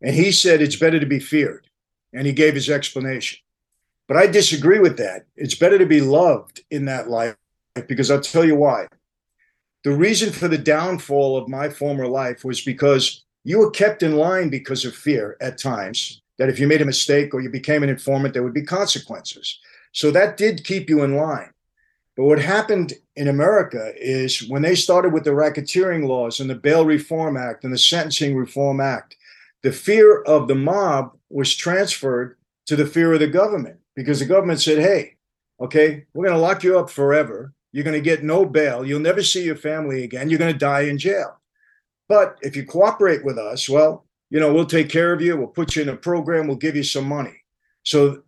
And he said, it's better to be feared. And he gave his explanation. But I disagree with that. It's better to be loved in that life, because I'll tell you why. The reason for the downfall of my former life was because you were kept in line because of fear at times, that if you made a mistake or you became an informant, there would be consequences. So that did keep you in line. But what happened in America is when they started with the racketeering laws and the Bail Reform Act and the Sentencing Reform Act, the fear of the mob was transferred to the fear of the government, because the government said, hey, okay, we're going to lock you up forever. You're going to get no bail. You'll never see your family again. You're going to die in jail. But if you cooperate with us, well, you know, we'll take care of you. We'll put you in a program. We'll give you some money. So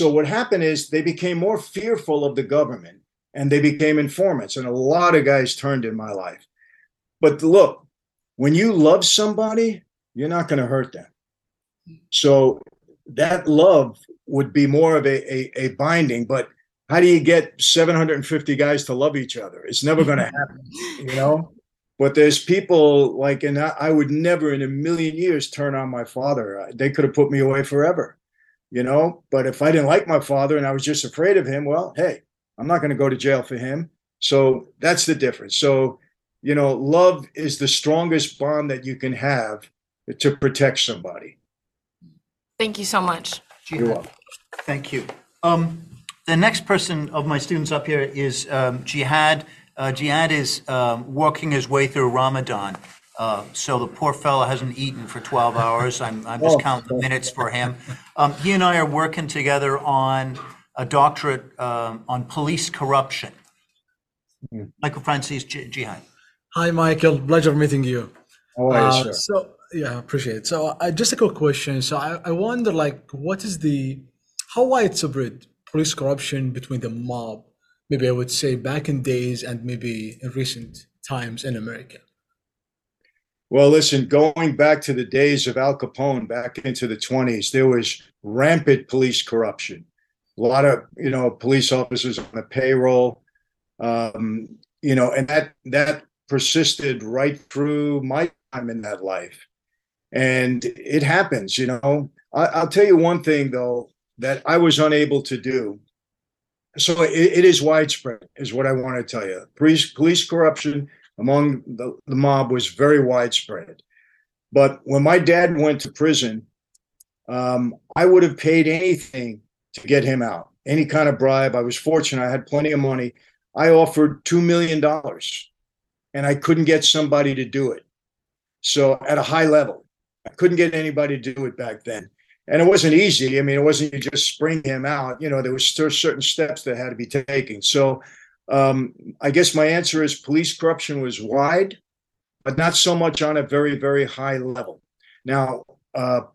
what happened is they became more fearful of the government, and they became informants. And a lot of guys turned in my life. But look, when you love somebody, you're not going to hurt them. So that love would be more of a binding, but how do you get 750 guys to love each other? It's never going to happen, you know? But there's people like, and I would never in a million years turn on my father. They could have put me away forever, you know? But if I didn't like my father and I was just afraid of him, well, hey, I'm not going to go to jail for him. So that's the difference. So, you know, love is the strongest bond that you can have to protect somebody. Thank you so much. You're welcome. Thank you. The next person of my students up here is Jihad. Jihad is working his way through Ramadan. So the poor fellow hasn't eaten for 12 hours. I'm just counting the minutes for him. He and I are working together on a doctorate on police corruption. Michael Franzese, Jihad. Hi, Michael. Pleasure meeting you. How are you, sir? So, yeah, appreciate it. So just a quick question. So I wonder, like, what is how widespread police corruption between the mob, maybe I would say back in days and maybe in recent times in America? Well, listen, going back to the days of Al Capone back into the 20s, there was rampant police corruption. A lot of, you know, police officers on the payroll, you know, and that persisted right through my time in that life. And it happens, you know. I'll tell you one thing, though, that I was unable to do. So it is widespread, is what I want to tell you. Police corruption among the mob was very widespread. But when my dad went to prison, I would have paid anything to get him out, any kind of bribe. I was fortunate. I had plenty of money. I offered $2 million, and I couldn't get somebody to do it. So at a high level, I couldn't get anybody to do it back then. And it wasn't easy. I mean, it wasn't you just spring him out. You know, there were still certain steps that had to be taken. So I guess my answer is police corruption was wide, but not so much on a very, very high level. Now,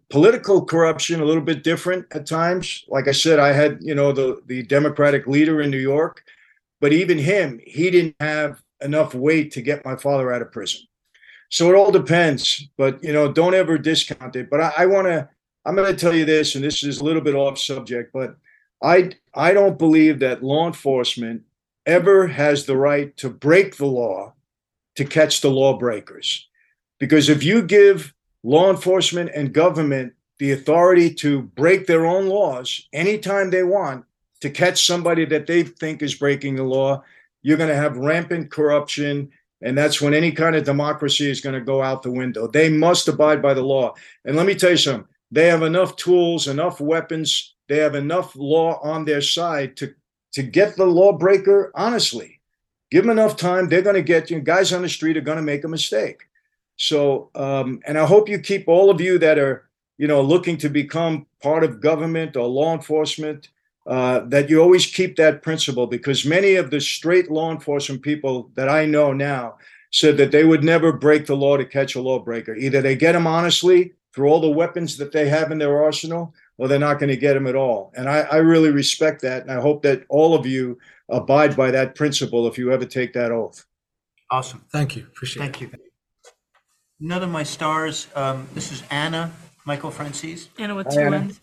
political corruption, a little bit different at times. Like I said, I had, you know, the Democratic leader in New York, but even him, he didn't have enough weight to get my father out of prison. So it all depends, but, you know, don't ever discount it. But I'm going to tell you this, and this is a little bit off subject, but I don't believe that law enforcement ever has the right to break the law to catch the lawbreakers. Because if you give law enforcement and government the authority to break their own laws anytime they want to catch somebody that they think is breaking the law, you're going to have rampant corruption. And that's when any kind of democracy is going to go out the window. They must abide by the law. And let me tell you something. They have enough tools, enough weapons. They have enough law on their side to get the lawbreaker, honestly. Give them enough time. They're going to get you. Guys on the street are going to make a mistake. So, and I hope you keep all of you that are, you know, looking to become part of government or law enforcement, that you always keep that principle, because many of the straight law enforcement people that I know now said that they would never break the law to catch a lawbreaker. Either they get them honestly through all the weapons that they have in their arsenal, or they're not going to get them at all. And I really respect that. And I hope that all of you abide by that principle if you ever take that oath. Awesome. Thank you. Appreciate it. Thank you. Another of my stars, this is Anna, Michael Franzese. Anna with two N's.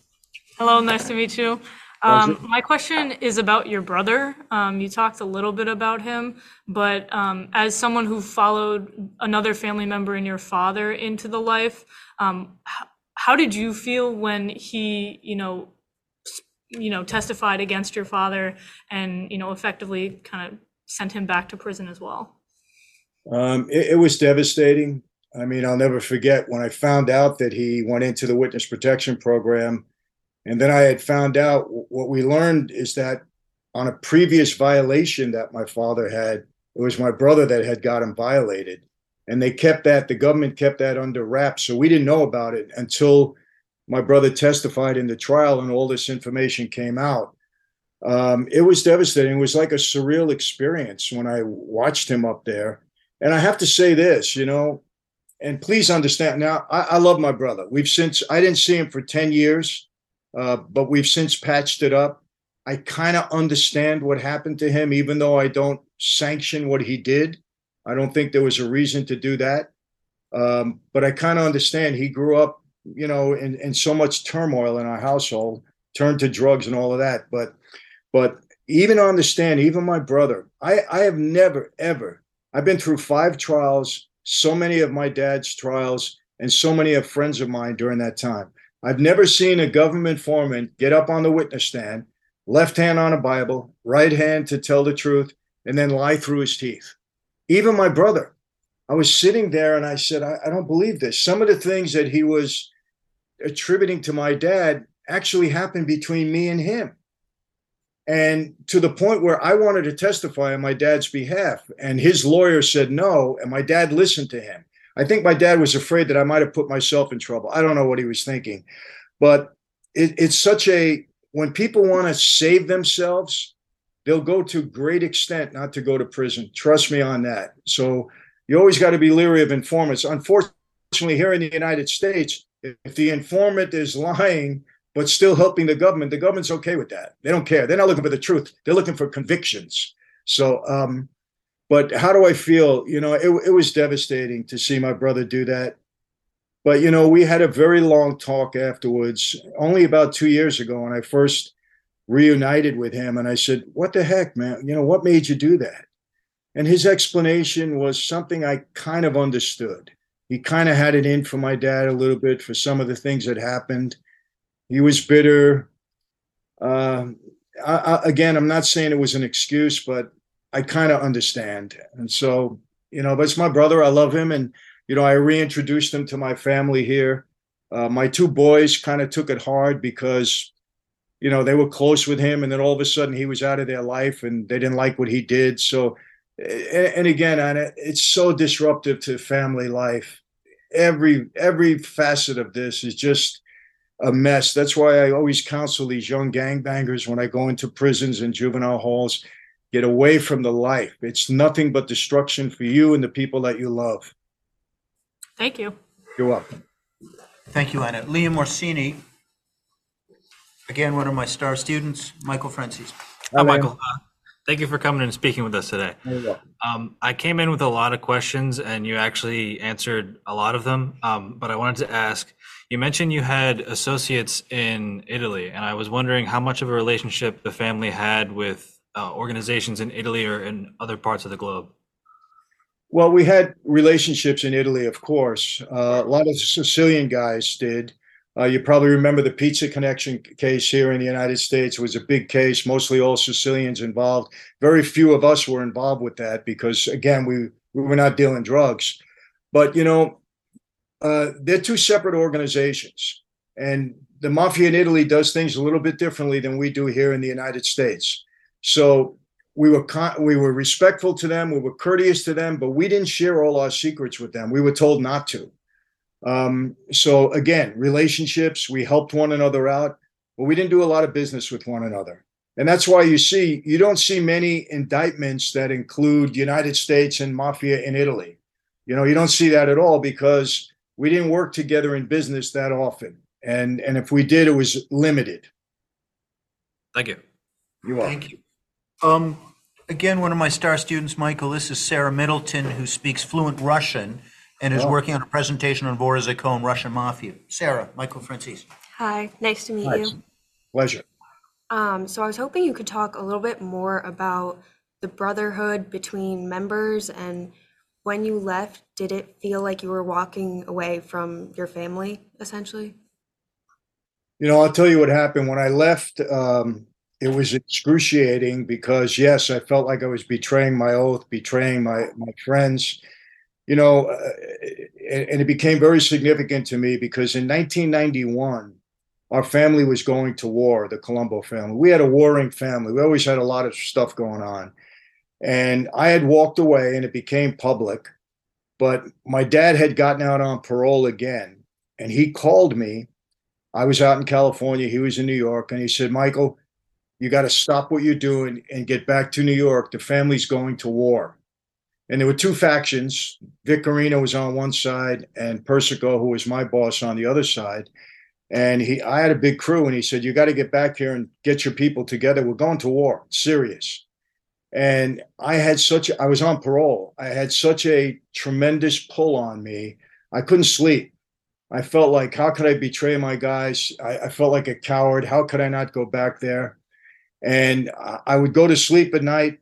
Hello, nice to meet you. My question is about your brother. You talked a little bit about him, but as someone who followed another family member and your father into the life, how did you feel when he, you know, testified against your father and, you know, effectively kind of sent him back to prison as well? It was devastating. I mean, I'll never forget when I found out that he went into the witness protection program. And then I had found out what we learned is that on a previous violation that my father had, it was my brother that had got him violated. And they kept that, the government kept that under wraps. So we didn't know about it until my brother testified in the trial and all this information came out. It was devastating. It was like a surreal experience when I watched him up there. And I have to say this, you know, and please understand now, I love my brother. I didn't see him for 10 years. But we've since patched it up. I kind of understand what happened to him, even though I don't sanction what he did. I don't think there was a reason to do that. But I kind of understand he grew up, you know, in so much turmoil in our household, turned to drugs and all of that. But even understand, even my brother, I have never, ever, I've been through 5 trials, so many of my dad's trials, and so many of friends of mine during that time. I've never seen a government foreman get up on the witness stand, left hand on a Bible, right hand to tell the truth, and then lie through his teeth. Even my brother, I was sitting there and I said, I don't believe this. Some of the things that he was attributing to my dad actually happened between me and him. And to the point where I wanted to testify on my dad's behalf, and his lawyer said no, and my dad listened to him. I think my dad was afraid that I might have put myself in trouble. I don't know what he was thinking, but it's such a, when people want to save themselves, they'll go to great extent not to go to prison. Trust me on that. So you always got to be leery of informants. Unfortunately, here in the United States, if the informant is lying, but still helping the government's okay with that. They don't care. They're not looking for the truth. They're looking for convictions. So, but how do I feel? You know, it was devastating to see my brother do that. But, you know, we had a very long talk afterwards, only about 2 years ago when I first reunited with him. And I said, what the heck, man? You know, what made you do that? And his explanation was something I kind of understood. He kind of had it in for my dad a little bit for some of the things that happened. He was bitter. Again, I'm not saying it was an excuse, but I kind of understand. And so, you know, but it's my brother. I love him. And, you know, I reintroduced him to my family here. My 2 boys kind of took it hard because, you know, they were close with him. And then all of a sudden he was out of their life and they didn't like what he did. So, and again, it's so disruptive to family life. Every facet of this is just, a mess. That's why I always counsel these young gangbangers when I go into prisons and juvenile halls, get away from the life. It's nothing but destruction for you and the people that you love. Thank you. You're welcome. Thank you, Anna. Liam Orsini, again, one of my star students, Michael Franzese. Hi, Michael. Thank you for coming and speaking with us today. I came in with a lot of questions and you actually answered a lot of them, but I wanted to ask, you mentioned you had associates in Italy, and I was wondering how much of a relationship the family had with organizations in Italy or in other parts of the globe. Well, we had relationships in Italy, of course. A lot of Sicilian guys did. You probably remember the pizza connection case here in the United States. It was a big case, mostly all Sicilians involved. Very few of us were involved with that because, again, we were not dealing drugs. But, you know, they're two separate organizations. And the Mafia in Italy does things a little bit differently than we do here in the United States. So we were respectful to them. We were courteous to them, but we didn't share all our secrets with them. We were told not to. So again, relationships, we helped one another out, but we didn't do a lot of business with one another. And that's why you don't see many indictments that include United States and Mafia in Italy. You know, you don't see that at all because we didn't work together in business that often. And if we did, it was limited. Thank you. You're welcome. Thank you. Again, one of my star students, Michael, this is Sarah Middleton, who speaks fluent Russian and is working on a presentation on Vorazikon, Russian Mafia. Sarah, Michael Franzese. Hi, nice to meet you. Pleasure. So I was hoping you could talk a little bit more about the brotherhood between members, and when you left, did it feel like you were walking away from your family, essentially? You know, I'll tell you what happened. When I left, it was excruciating because, yes, I felt like I was betraying my oath, betraying my friends. You know, and it became very significant to me because in 1991, our family was going to war, the Colombo family. We had a warring family. We always had a lot of stuff going on. And I had walked away and it became public. But my dad had gotten out on parole again. And he called me. I was out in California. He was in New York. And he said, Michael, you got to stop what you're doing and get back to New York. The family's going to war. And there were two factions. Vic Carino was on one side and Persico, who was my boss, on the other side. And I had a big crew, and he said, you got to get back here and get your people together. We're going to war. It's serious. And I was on parole. I had such a tremendous pull on me. I couldn't sleep. I felt like, how could I betray my guys? I felt like a coward. How could I not go back there? And I would go to sleep at night,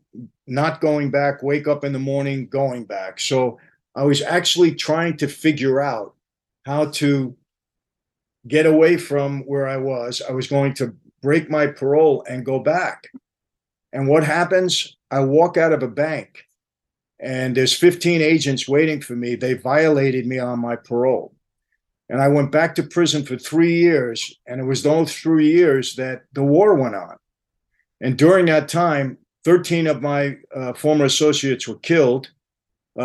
not going back, wake up in the morning, going back. So I was actually trying to figure out how to get away from where I was. I was going to break my parole and go back. And what happens? I walk out of a bank and there's 15 agents waiting for me. They violated me on my parole. And I went back to prison for 3 years. And it was those 3 years that the war went on. And during that time, 13 of my former associates were killed,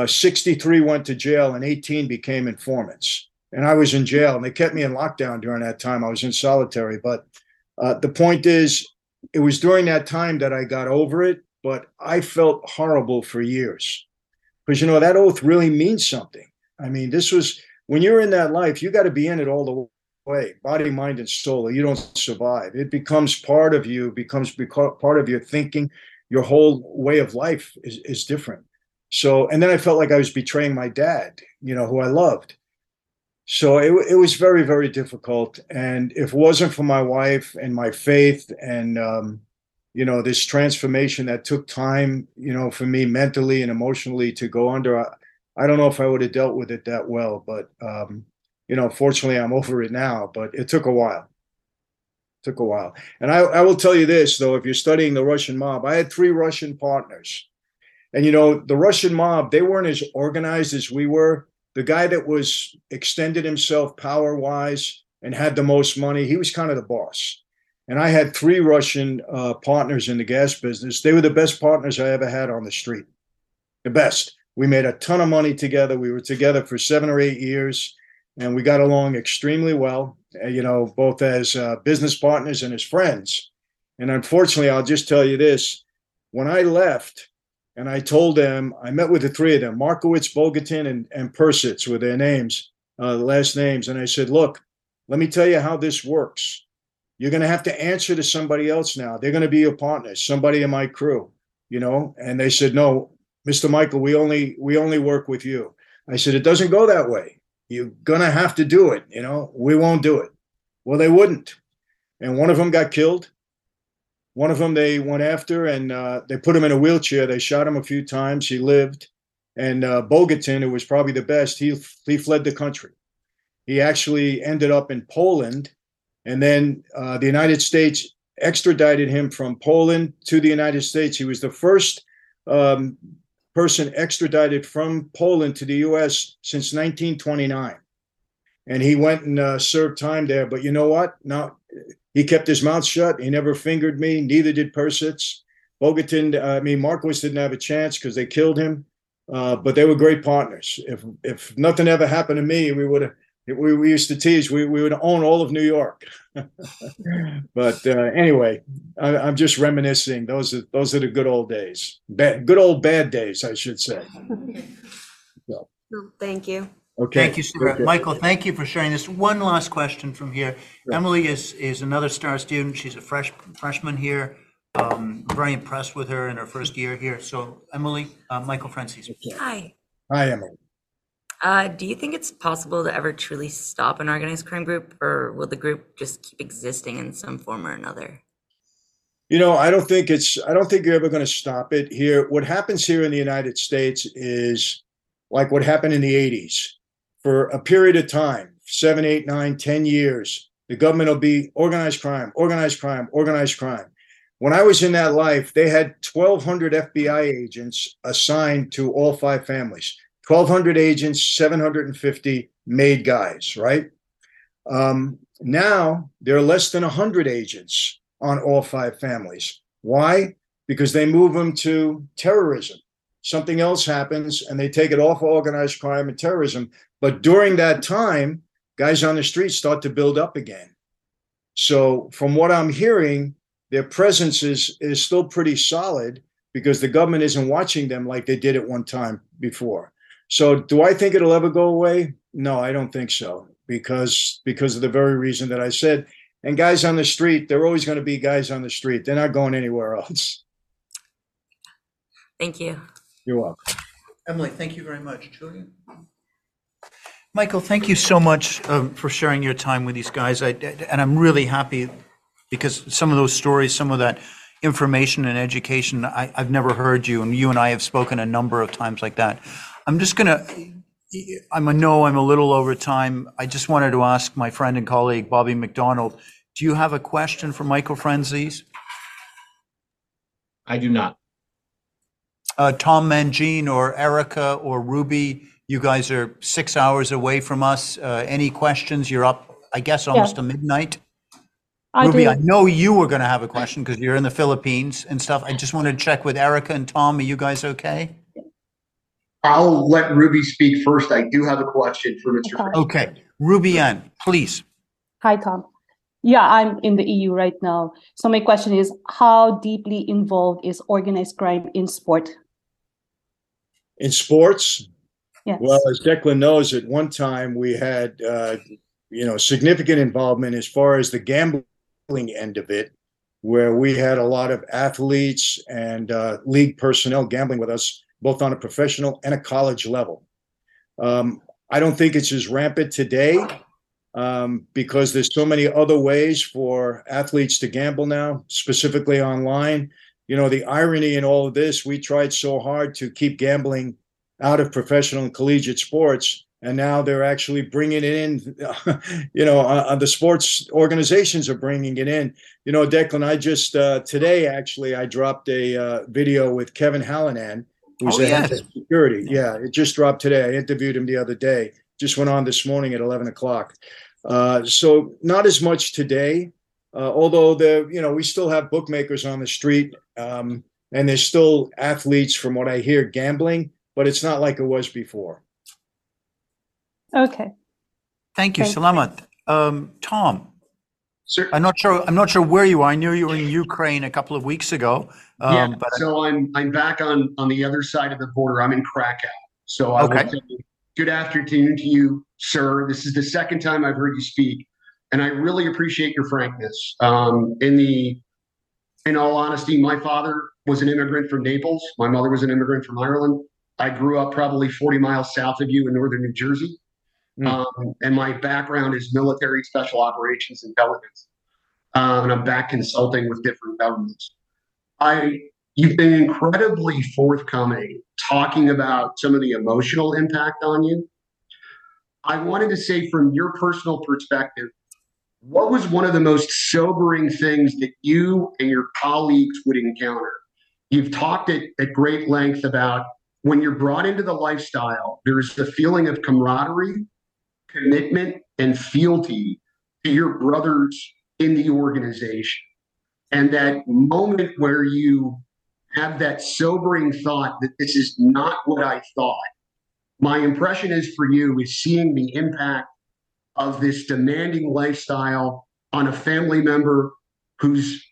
63 went to jail, and 18 became informants. And I was in jail, and they kept me in lockdown during that time. I was in solitary. But the point is, it was during that time that I got over it, but I felt horrible for years. Because, you know, that oath really means something. I mean, this was, when you're in that life, you got to be in it all the way. Body, mind, and soul, or you don't survive. It becomes part of you, becomes part of your thinking. Your whole way of life is different. So, and then I felt like I was betraying my dad, you know, who I loved. So it was very, very difficult. And if it wasn't for my wife and my faith and, you know, this transformation that took time, you know, for me mentally and emotionally to go under, I don't know if I would have dealt with it that well, but, you know, fortunately, I'm over it now, but it took a while. It took a while. And I will tell you this, though, if you're studying the Russian mob, I had 3 Russian partners. And, you know, the Russian mob, they weren't as organized as we were. The guy that was extended himself power-wise and had the most money, he was kind of the boss. And I had 3 Russian partners in the gas business. They were the best partners I ever had on the street. The best. We made a ton of money together. We were together for 7 or 8 years. and we got along extremely well, you know, both as business partners and as friends. And unfortunately, I'll just tell you this, when I left and I told them, I met with the three of them, Markowitz, Bogatin, and Persitz were their names, the last names. And I said, look, let me tell you how this works. You're going to have to answer to somebody else now. They're going to be your partners, somebody in my crew, you know? And they said, no, Mr. Michael, we only work with you. I said, it doesn't go that way. You're going to have to do it. You know, we won't do it. Well, they wouldn't. And one of them got killed. One of them they went after, and they put him in a wheelchair. They shot him a few times. He lived. And Bogatin, who was probably the best, he fled the country. He actually ended up in Poland. And then the United States extradited him from Poland to the United States. He was the first person extradited from Poland to the U.S. since 1929. And he went and served time there. But you know what? Now, he kept his mouth shut. He never fingered me. Neither did Persitz. Markowitz didn't have a chance because they killed him. But they were great partners. If nothing ever happened to me, we would have. We used to tease, we would own all of New York. But anyway, I'm just reminiscing. Those are the good old days. Good old bad days, I should say. So. Thank you. Okay. Thank you, Sarah. Okay. Michael, thank you for sharing this. One last question from here. Sure. Emily is another star student. She's a freshman here. Very impressed with her in her first year here. So Emily, Michael Franzese. Okay. Hi. Hi, Emily. Do you think it's possible to ever truly stop an organized crime group, or will the group just keep existing in some form or another? You know, I don't think you're ever going to stop it here. What happens here in the United States is like what happened in the 80s. For a period of time, 7, 8, 9, 10 years, the government will be organized crime, organized crime, organized crime. When I was in that life, they had 1,200 FBI agents assigned to all 5 families. 1,200 agents, 750 made guys, right? Now, there are less than 100 agents on all 5 families. Why? Because they move them to terrorism. Something else happens, and they take it off organized crime and terrorism. But during that time, guys on the street start to build up again. So from what I'm hearing, their presence is still pretty solid because the government isn't watching them like they did at one time before. So do I think it'll ever go away? No, I don't think so, because of the very reason that I said. And guys on the street, they're always going to be guys on the street. They're not going anywhere else. Thank you. You're welcome. Emily, thank you very much. Julian? Michael, thank you so much for sharing your time with these guys. And I'm really happy because some of those stories, some of that information and education, I've never heard you, and you and I have spoken a number of times like that. I'm a little over time. I just wanted to ask my friend and colleague, Bobby McDonald, do you have a question for Michael Franzese? I do not. Tom Mangine or Erica or Ruby, you guys are 6 hours away from us. Any questions? You're up, I guess, almost to midnight. Ruby, I know you were going to have a question because you're in the Philippines and stuff. I just wanted to check with Erica and Tom. Are you guys okay? I'll let Ruby speak first. I do have a question for Mr. Frank. Okay, Ruby Ann, please. Hi, Tom. Yeah, I'm in the EU right now. So my question is, how deeply involved is organized crime in sport? In sports? Yes. Well, as Declan knows, at one time we had, significant involvement as far as the gambling end of it, where we had a lot of athletes and league personnel gambling with us, both on a professional and a college level. I don't think it's as rampant today because there's so many other ways for athletes to gamble now, specifically online. You know, the irony in all of this, we tried so hard to keep gambling out of professional and collegiate sports, and now they're actually bringing it in, the sports organizations are bringing it in. You know, Declan, I just, today actually, I dropped a video with Kevin Hallinan, who's head of security. Yeah, it just dropped today. I interviewed him the other day. Just went on this morning at 11 o'clock. So not as much today, although we still have bookmakers on the street, and there's still athletes, from what I hear, gambling, but it's not like it was before. Okay. Thank you, Salamat. Tom. Sir? I'm not sure where you are. I knew you were in Ukraine a couple of weeks ago. So I'm back on the other side of the border. I'm in Krakow. So I would say good afternoon to you, sir. This is the second time I've heard you speak, and I really appreciate your frankness. In all honesty, my father was an immigrant from Naples. My mother was an immigrant from Ireland. I grew up probably 40 miles south of you in northern New Jersey. And my background is military special operations intelligence, and I'm back consulting with different governments. You've been incredibly forthcoming talking about some of the emotional impact on you. I wanted to say, from your personal perspective, what was one of the most sobering things that you and your colleagues would encounter? You've talked at great length about when you're brought into the lifestyle, there's the feeling of camaraderie, commitment, and fealty to your brothers in the organization. And that moment where you have that sobering thought that this is not what I thought. My impression is for you is seeing the impact of this demanding lifestyle on a family member who's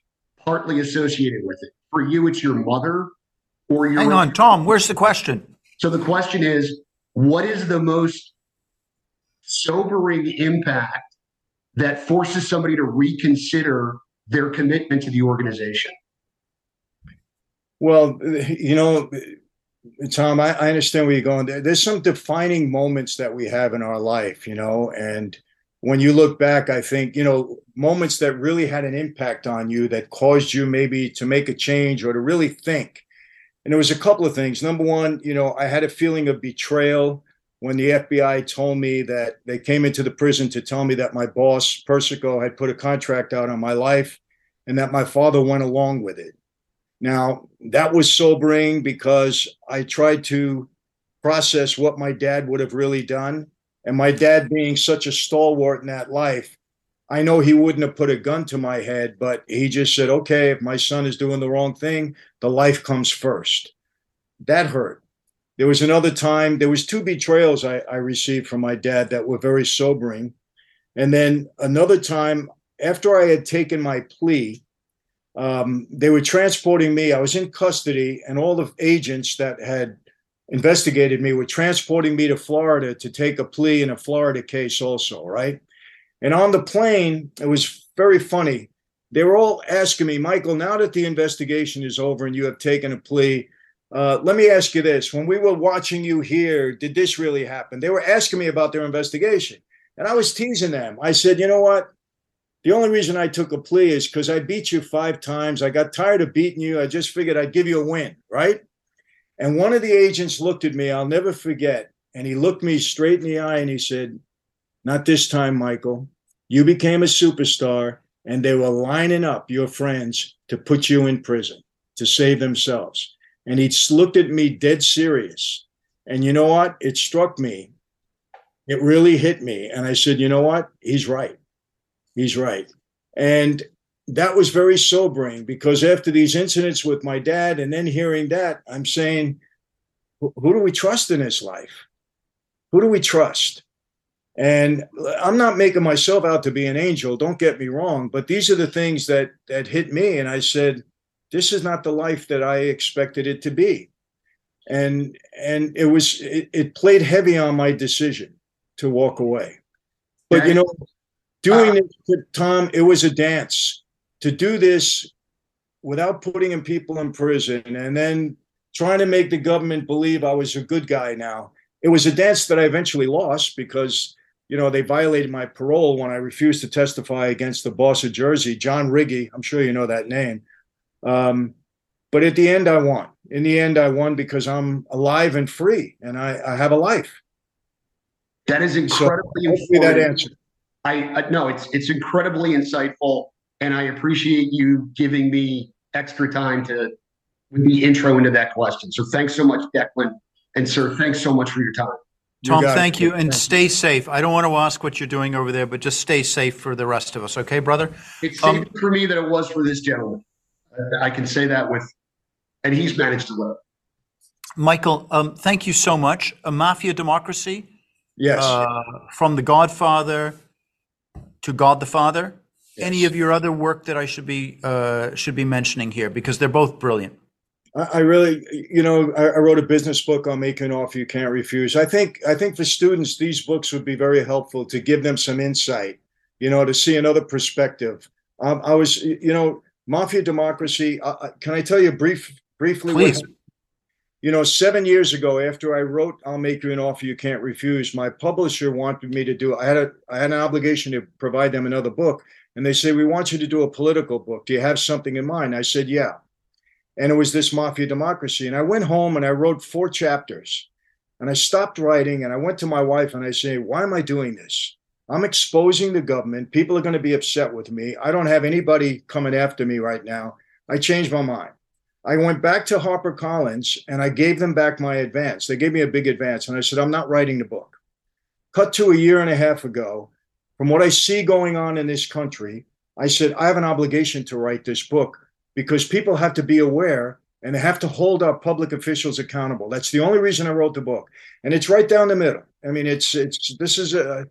partly associated with it. For you, it's your mother or your— Hang on, Tom, where's the question? So the question is, what is the most sobering impact that forces somebody to reconsider their commitment to the organization? Well, you know, Tom, I understand where you're going. There's some defining moments that we have in our life, you know, and when you look back, I think, you know, moments that really had an impact on you that caused you maybe to make a change or to really think. And there was a couple of things. Number one, you know, I had a feeling of betrayal when the FBI told me that they came into the prison to tell me that my boss, Persico, had put a contract out on my life and that my father went along with it. Now, that was sobering because I tried to process what my dad would have really done. And my dad being such a stalwart in that life, I know he wouldn't have put a gun to my head, but he just said, okay, if my son is doing the wrong thing, the life comes first. That hurt. There was another time, there was two betrayals I received from my dad that were very sobering. And then another time, after I had taken my plea, they were transporting me. I was in custody, and all the agents that had investigated me were transporting me to Florida to take a plea in a Florida case also, right? And on the plane, it was very funny. They were all asking me, Michael, now that the investigation is over and you have taken a plea, let me ask you this. When we were watching you here, did this really happen? They were asking me about their investigation. And I was teasing them. I said, you know what? The only reason I took a plea is because I beat you 5 times. I got tired of beating you. I just figured I'd give you a win, right? And one of the agents looked at me, I'll never forget. And he looked me straight in the eye and he said, not this time, Michael. You became a superstar, and they were lining up your friends to put you in prison to save themselves. And he looked at me dead serious. And you know what? It struck me. It really hit me. And I said, you know what? He's right. He's right. And that was very sobering, because after these incidents with my dad and then hearing that, I'm saying, who do we trust in this life? Who do we trust? And I'm not making myself out to be an angel, don't get me wrong, but these are the things that hit me. And I said, this is not the life that I expected it to be. And it played heavy on my decision to walk away. But, you know, doing this, Tom, it was a dance. To do this without putting people in prison and then trying to make the government believe I was a good guy now, it was a dance that I eventually lost because, you know, they violated my parole when I refused to testify against the boss of Jersey, John Riggi. I'm sure you know that name. But at the end, I won. In the end, I won because I'm alive and free, and I have a life. That is incredibly important. That answer. No, it's incredibly insightful, and I appreciate you giving me extra time to the intro into that question. So thanks so much, Declan. And sir, thanks so much for your time. Tom, thank you. And stay safe. I don't want to ask what you're doing over there, but just stay safe for the rest of us. Okay, brother? It's safer for me than it was for this gentleman. I can say that with, and he's managed to live. Michael, thank you so much. Mafia Democracy Yes. From The Godfather to God the Father. Yes. Any of your other work that I should be mentioning here, because they're both brilliant. I really, you know, I wrote a business book on making an offer you can't refuse. I think for students, these books would be very helpful to give them some insight, you know, to see another perspective. I was, you know, Mafia Democracy. Can I tell you briefly? Please. You know, 7 years ago, after I wrote "I'll Make You an Offer You Can't Refuse," my publisher wanted me to do. I had an obligation to provide them another book, and they said, "We want you to do a political book. Do you have something in mind?" I said, "Yeah." And it was this Mafia Democracy. And I went home and I wrote 4 chapters. And I stopped writing and I went to my wife and I say, why am I doing this? I'm exposing the government. People are going to be upset with me. I don't have anybody coming after me right now. I changed my mind. I went back to HarperCollins and I gave them back my advance. They gave me a big advance. And I said, I'm not writing the book. Cut to a year and a half ago, from what I see going on in this country, I said, I have an obligation to write this book, because people have to be aware and they have to hold our public officials accountable. That's the only reason I wrote the book. And it's right down the middle. I mean, this is a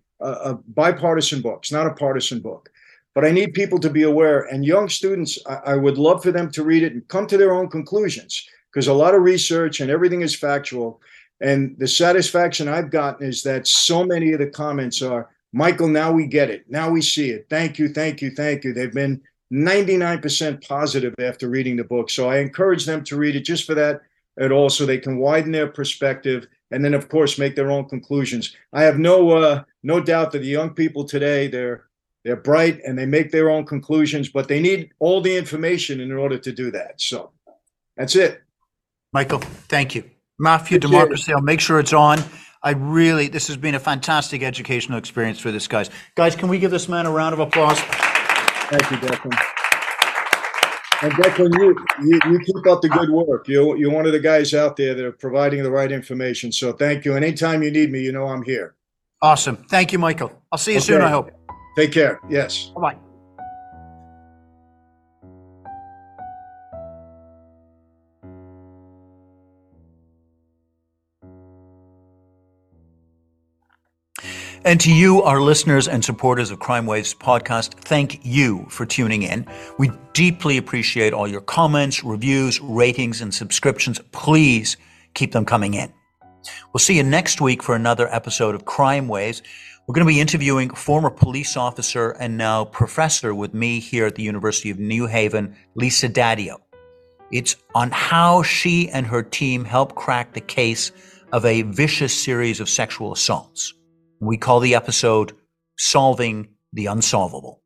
bipartisan book. It's not a partisan book. But I need people to be aware. And young students, I would love for them to read it and come to their own conclusions, because a lot of research and everything is factual. And the satisfaction I've gotten is that so many of the comments are, Michael, now we get it. Now we see it. Thank you, thank you, thank you. They've been 99% positive after reading the book. So I encourage them to read it just for that at all, so they can widen their perspective and then, of course, make their own conclusions. I have no doubt that the young people today, they're bright and they make their own conclusions, but they need all the information in order to do that. So that's it. Michael, thank you. Mafia Democracy, I'll make sure it's on. This has been a fantastic educational experience for this, guys. Guys, can we give this man a round of applause? Thank you, Declan. And Declan, you keep up the good work. You're one of the guys out there that are providing the right information. So thank you. And anytime you need me, you know I'm here. Awesome. Thank you, Michael. I'll see you soon, I hope. Take care. Yes. Bye-bye. And to you, our listeners and supporters of Crimewaves podcast, thank you for tuning in. We deeply appreciate all your comments, reviews, ratings, and subscriptions. Please keep them coming in. We'll see you next week for another episode of Crimewaves. We're going to be interviewing former police officer and now professor with me here at the University of New Haven, Lisa Daddio. It's on how she and her team helped crack the case of a vicious series of sexual assaults. We call the episode Solving the Unsolvable.